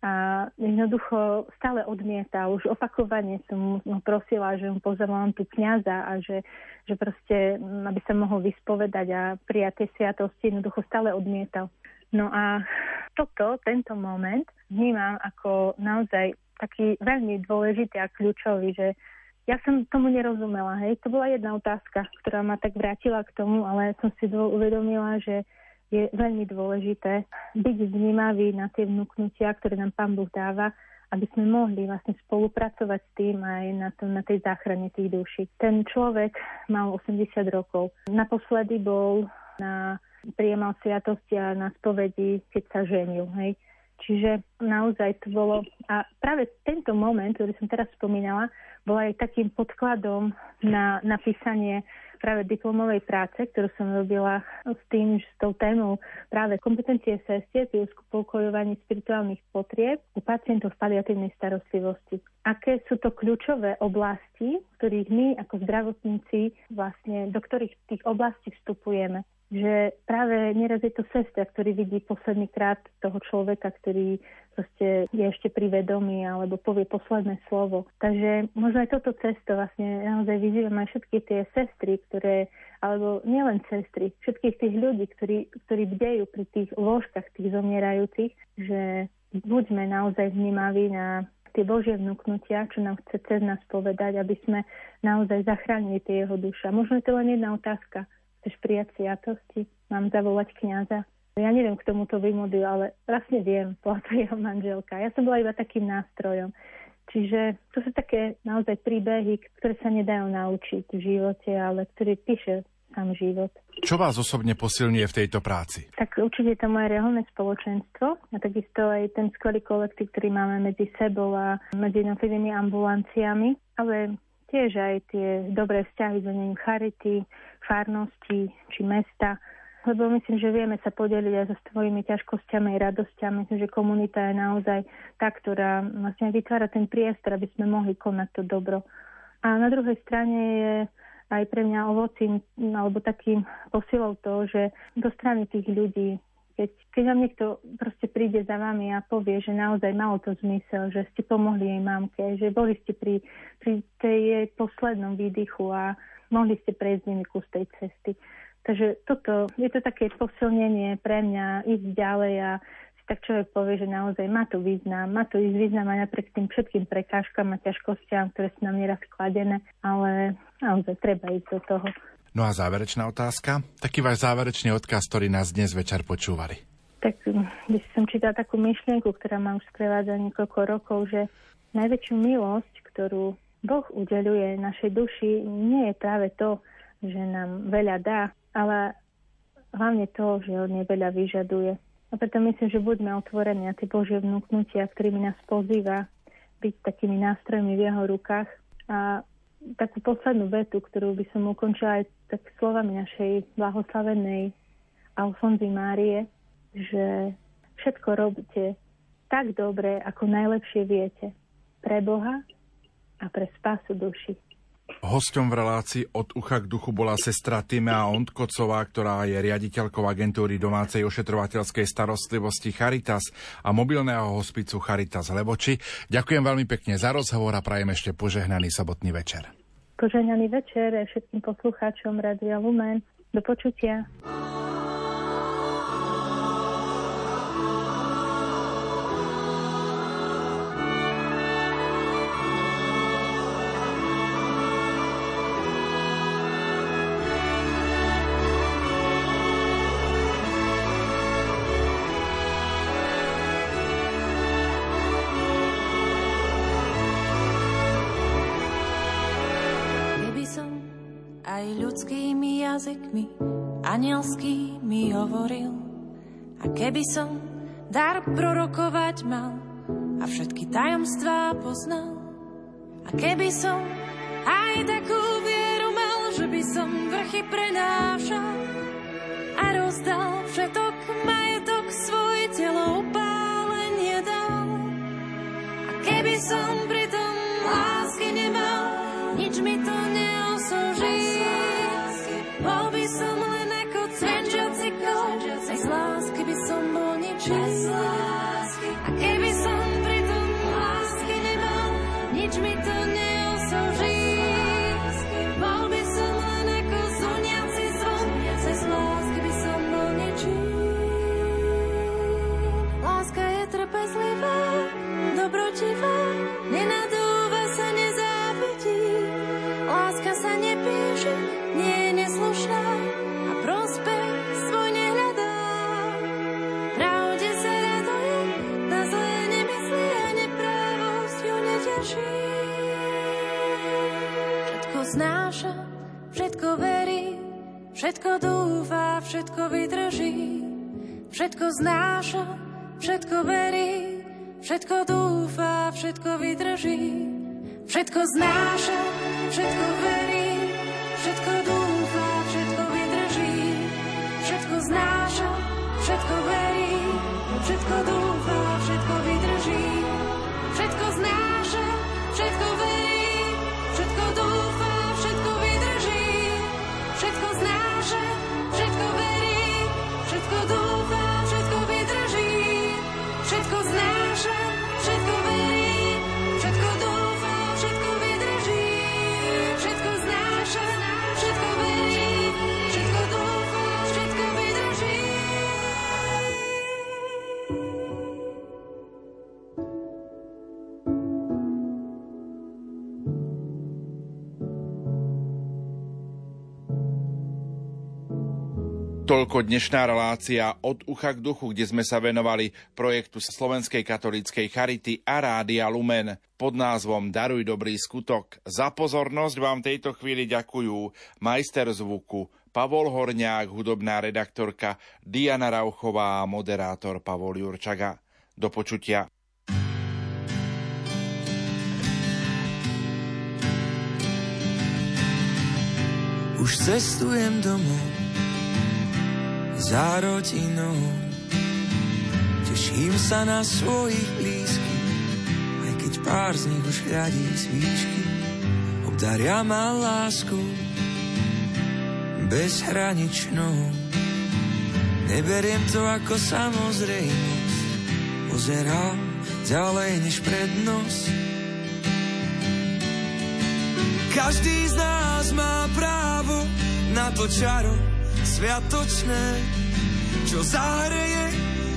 a jednoducho stále odmieta. Už opakovane som mu prosila, že mu pozavolám tu kňaza a že, že proste, aby sa mohol vyspovedať a prijať tie sviatosti, jednoducho stále odmietal. No a toto, tento moment vnímam ako naozaj taký veľmi dôležitý a kľúčový, že ja som tomu nerozumela, hej. To bola jedna otázka, ktorá ma tak vrátila k tomu, ale som si uvedomila, že je veľmi dôležité byť vnímavý na tie vnúknutia, ktoré nám Pán Boh dáva, aby sme mohli vlastne spolupracovať s tým aj na, tom, na tej záchrane tých duší. Ten človek mal osemdesiat rokov. Naposledy bol na prijemal sviatosti a na spovedi, keď sa ženil. Hej. Čiže naozaj to bolo... A práve tento moment, ktorý som teraz spomínala, bol aj takým podkladom na napísanie práve diplomovej práce, ktorú som robila s tým, s tou témou práve kompetencie sestier pri uspokojovaní spirituálnych potrieb u pacientov v paliatívnej starostlivosti. Aké sú to kľúčové oblasti, ktorých my ako zdravotníci vlastne, do ktorých tých oblastí vstupujeme? Že práve nieraz je to sestra, ktorý vidí poslednýkrát toho človeka, ktorý proste je ešte pri vedomí alebo povie posledné slovo. Takže možno aj toto cesto vlastne naozaj vyzývam aj všetky tie sestry, ktoré, alebo nielen sestry, všetkých tých ľudí, ktorí, ktorí bdejú pri tých lôžkach tých zomierajúcich, že buďme naozaj vnímaví na tie Božie vnúknutia, čo nám chce cez nás povedať, aby sme naozaj zachránili tie jeho duša. Možno je to len jedna otázka. Chceš prijať sviatosti? Mám zavolať kňaza? Ja neviem, k tomuto vymodil, ale vlastne viem, bola to jeho manželka. Ja som bola iba takým nástrojom. Čiže to sú také naozaj príbehy, ktoré sa nedajú naučiť v živote, ale ktoré píše sám život. Čo vás osobne posilňuje v tejto práci? Tak určite to moje reholné spoločenstvo a takisto aj ten skvelý kolektív, ktorý máme medzi sebou a medzi jednotlivými ambulanciami, ale tiež aj tie dobré vzťahy, zvením charity, farnosti či mesta, lebo myslím, že vieme sa podeliť aj so svojimi ťažkosťami a radosťami. Myslím, že komunita je naozaj tá, ktorá vlastne vytvára ten priestor, aby sme mohli konať to dobro. A na druhej strane je aj pre mňa ovocím, alebo takým posilou to, že do strany tých ľudí, Keď, keď vám niekto proste príde za vami a povie, že naozaj malo to zmysel, že ste pomohli jej mamke, že boli ste pri, pri tej jej poslednom výdychu a mohli ste prejsť nimi kus tej cesty. Takže toto, je to také posilnenie pre mňa ísť ďalej a si tak človek povie, že naozaj má to význam, má to ísť význam aj napriek tým všetkým prekážkam a ťažkostiam, ktoré sú nám nieraz kladené, ale naozaj treba ísť do toho. No a záverečná otázka? Taký váš záverečný odkaz, ktorý nás dnes večer počúvali. Tak by som čítala takú myšlienku, ktorá ma už sprevádza niekoľko rokov, že najväčšiu milosť, ktorú Boh udeľuje našej duši, nie je práve to, že nám veľa dá, ale hlavne to, že on veľa vyžaduje. A preto myslím, že buďme otvorení na tie Božie vnúknutia, ktorými nás pozýva byť takými nástrojmi v jeho rukách. A takú poslednú vetu, ktorú by som ukončila aj tak slovami našej blahoslavenej Alfonzy Márie, že všetko robíte tak dobre, ako najlepšie viete. Pre Boha a pre spásu duši. Hosťom v relácii Od ucha k duchu bola sestra Timea Ondkocová, ktorá je riaditeľkou agentúry domácej ošetrovateľskej starostlivosti Charitas a mobilného hospicu Charitas Levoči. Ďakujem veľmi pekne za rozhovor a prajem ešte požehnaný sobotný večer. Požehnaný večer všetkým poslucháčom Rádia Lumen. Do počutia. aj ľudskými jazykmi, anielskými hovoril. A keby som dar prorokovať mal a všetky tajomstvá poznal, a keby som aj takú vieru mal, že by som vrchy prenášal a rozdal všetok majetok svoj, telo upálenie dal. A keby som pritom lásky nemal, nič mi to neoslúži. Bol by som len ako cvenčiaci kov, bez lásky by som bol ničí. A keby som pritom lásky nemal, nič mi to neoslúži. Bol by som len ako zvoniaci zvon, bez lásky by som bol ničí. Láska je trpezlivá, dobrotivá, nenadúva sa, nezávidí. Láska sa nepíše, nie je neslušná a prospech svoj nehľadá. Pravde sa raduje, na zlé nemyslí a neprávosť ju neteší. Všetko znáša, všetko verí, všetko dúfa, všetko vydrží. Všetko znáša, všetko verí, všetko dúfa, všetko vydrží. Všetko znáša, všetko verí, všetko dúfa, všetko vydrží. Všetko znáša, všetko verí, všetko dúfa, všetko vydrží. Všetko znáša, všetko verí, všetko dúfa, všetko vydrží. Všetko znáša, všetko verí, všetko dúfa, všetko vydrží. Všetko znáša, všetko verí, všetko dúfa, všetko vydrží. Všetko znáša, všetko verí, všetko dúfa, všetko vydrží. Toľko dnešná relácia Od ucha k duchu, kde sme sa venovali projektu Slovenskej katolíckej Charity a Rádia Lumen pod názvom Daruj dobrý skutok. Za pozornosť vám tejto chvíli ďakujú majster zvuku Pavol Horniak, hudobná redaktorka Diana Rauchová a moderátor Pavol Jurčaga. Do počutia. Už cestujem domov za rodinou, teším sa na svojich blízkych, aj keď pár z nich už hľadí z výšky. Obdaria ma láskou bezhraničnou, neberiem to ako samozrejmosť, pozerám ďalej než prednosť. Každý z nás má právo na to čaro sviatočné, čo zahreje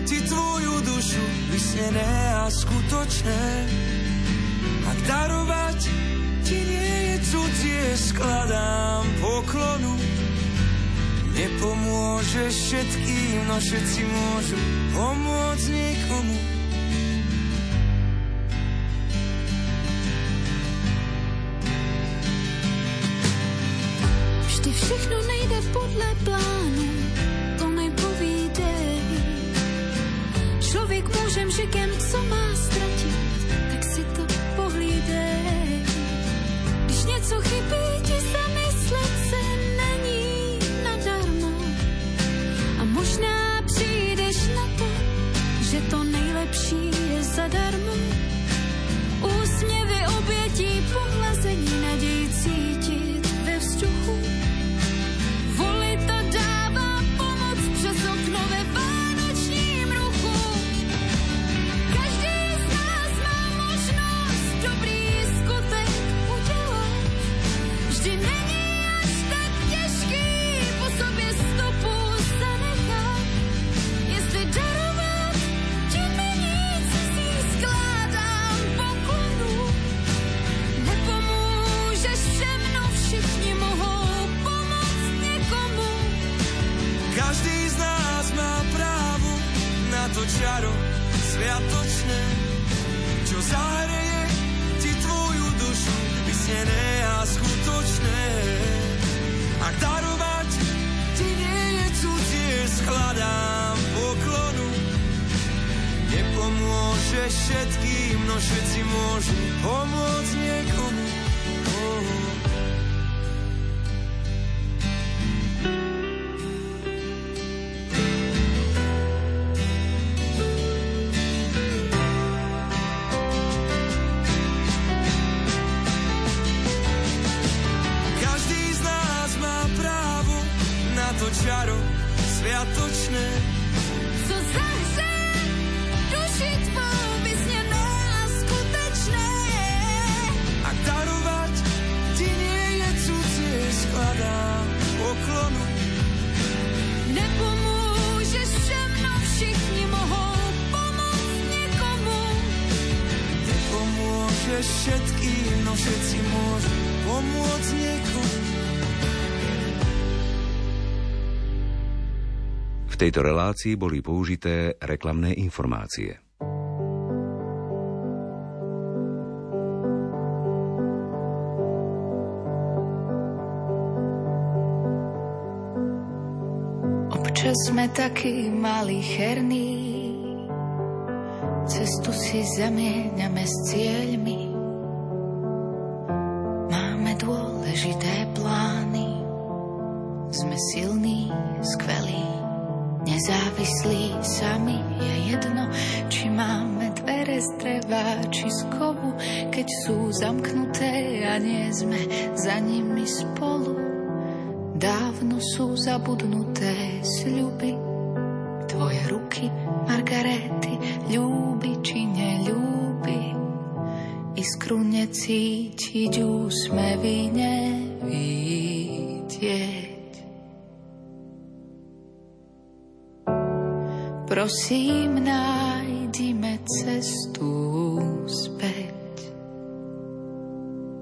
ti tvoju dušu, vysnené a skutočné. Ak darovať ti nie je cudzie, skladám poklonu. Nepomôžeš všetkým, no všetci môžu pomôcť niekomu. Vždy všechno nejde podle plánu, to nepovídej. Člověk můžem žikem, co má ztratit, tak si to pohlídej. Když něco chybí, ti zamyslet se není nadarmo. A možná přijdeš na to, že to nejlepší je zadarmo. Úsměvy obětí, pohlazení, naději cítit ve vzduchu. Čaro sviatočné, čo zahreje ti tvoju dušu, vysnené a skutočné. A a darovať ti nie je cudzie, skladám poklonu. Nepomôžeš všetkým, no všetci môžu pomôcť niekomu. Oh. Čaro sviatočné, co zahře duši tvou vysněné a skutečné. A darovať ti nie je cudzie, skladám poklonu. Nepomôžeš všem, no všichni mohou pomôcť niekomu. Nepomôžeš všetkým, no všetci môžu pomôcť niekomu. V tejto relácii boli použité reklamné informácie. Občas sme takí malí herní, cestu si zamieňame s cieľmi. Máme dôležité plány, sme silní, skvelí, nezávislí, sami je jedno, či máme dvere z dreva, či z kovu, keď sú zamknuté a nie sme za nimi spolu. Dávno sú zabudnuté sľuby, tvoje ruky, Margarety, ľúbi či neľúbi. Iskru necítiť, úsmevy nevidieť. Prosím, nájdime cestu späť,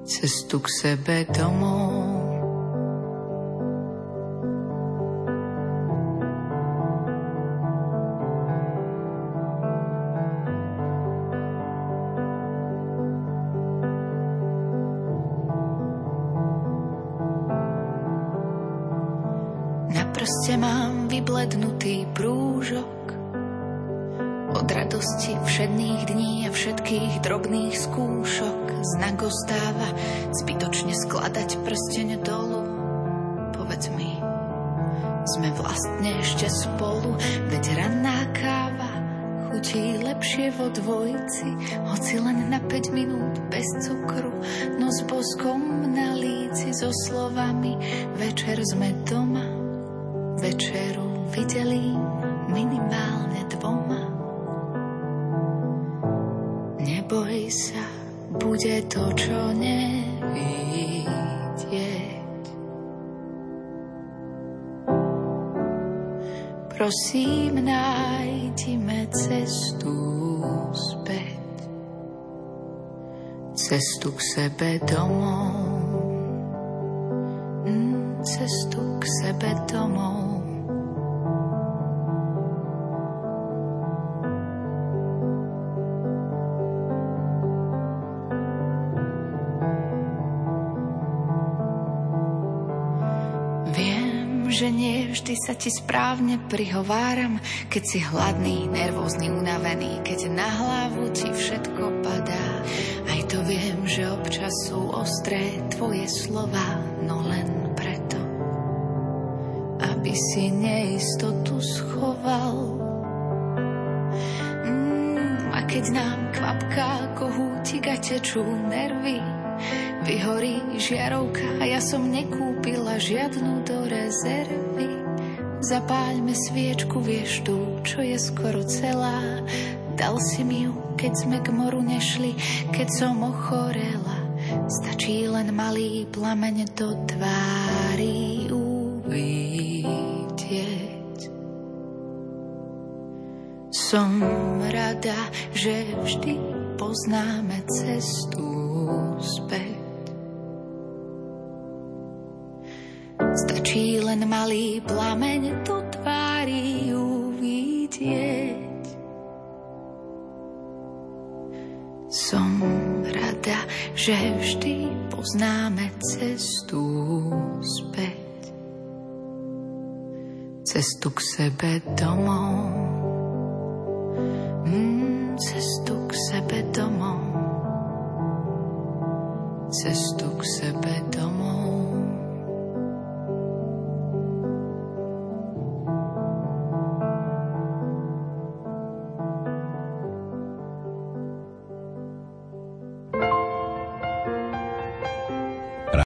cestu k sebe domov. Na prste mám vyblednutý prúžok, od radosti všedných dní a všetkých drobných skúšok. Znak ostáva zbytočne skladať prsteň dolu. Povedz mi, sme vlastne ešte spolu, veď ranná káva chutí lepšie vo dvojici, hoci len na päť minút bez cukru, no s boskom na líci so slovami: večer sme doma, večeru videli minimálne dvoma. Neboj sa, bude to, čo nevidieť. Prosím, nájdime cestu späť, cestu k sebe domov, cestu k sebe domov. Že nie vždy sa ti správne prihováram, keď si hladný, nervózny, unavený, keď na hlavu ti všetko padá. Aj to viem, že občas sú ostré tvoje slova, no len preto, aby si neistotu schoval. Mm, a keď nám kvapká kohútik a tečú nervy, vyhorí žiarovka a ja som nekúpila žiadnu do rezervy. Zapáľme sviečku, vieš tú, čo je skoro celá. Dal si mi ju, keď sme k moru nešli, keď som ochorela. Stačí len malý plameň do tvári uvidieť. Som rada, že vždy poznáme cestu späť. Stačí len malý plameň do tvári uvidieť. Som rada, že vždy poznáme cestu späť, cestu k sebe domov. Mm, cestu k sebe domov. Cestu k sebe domov.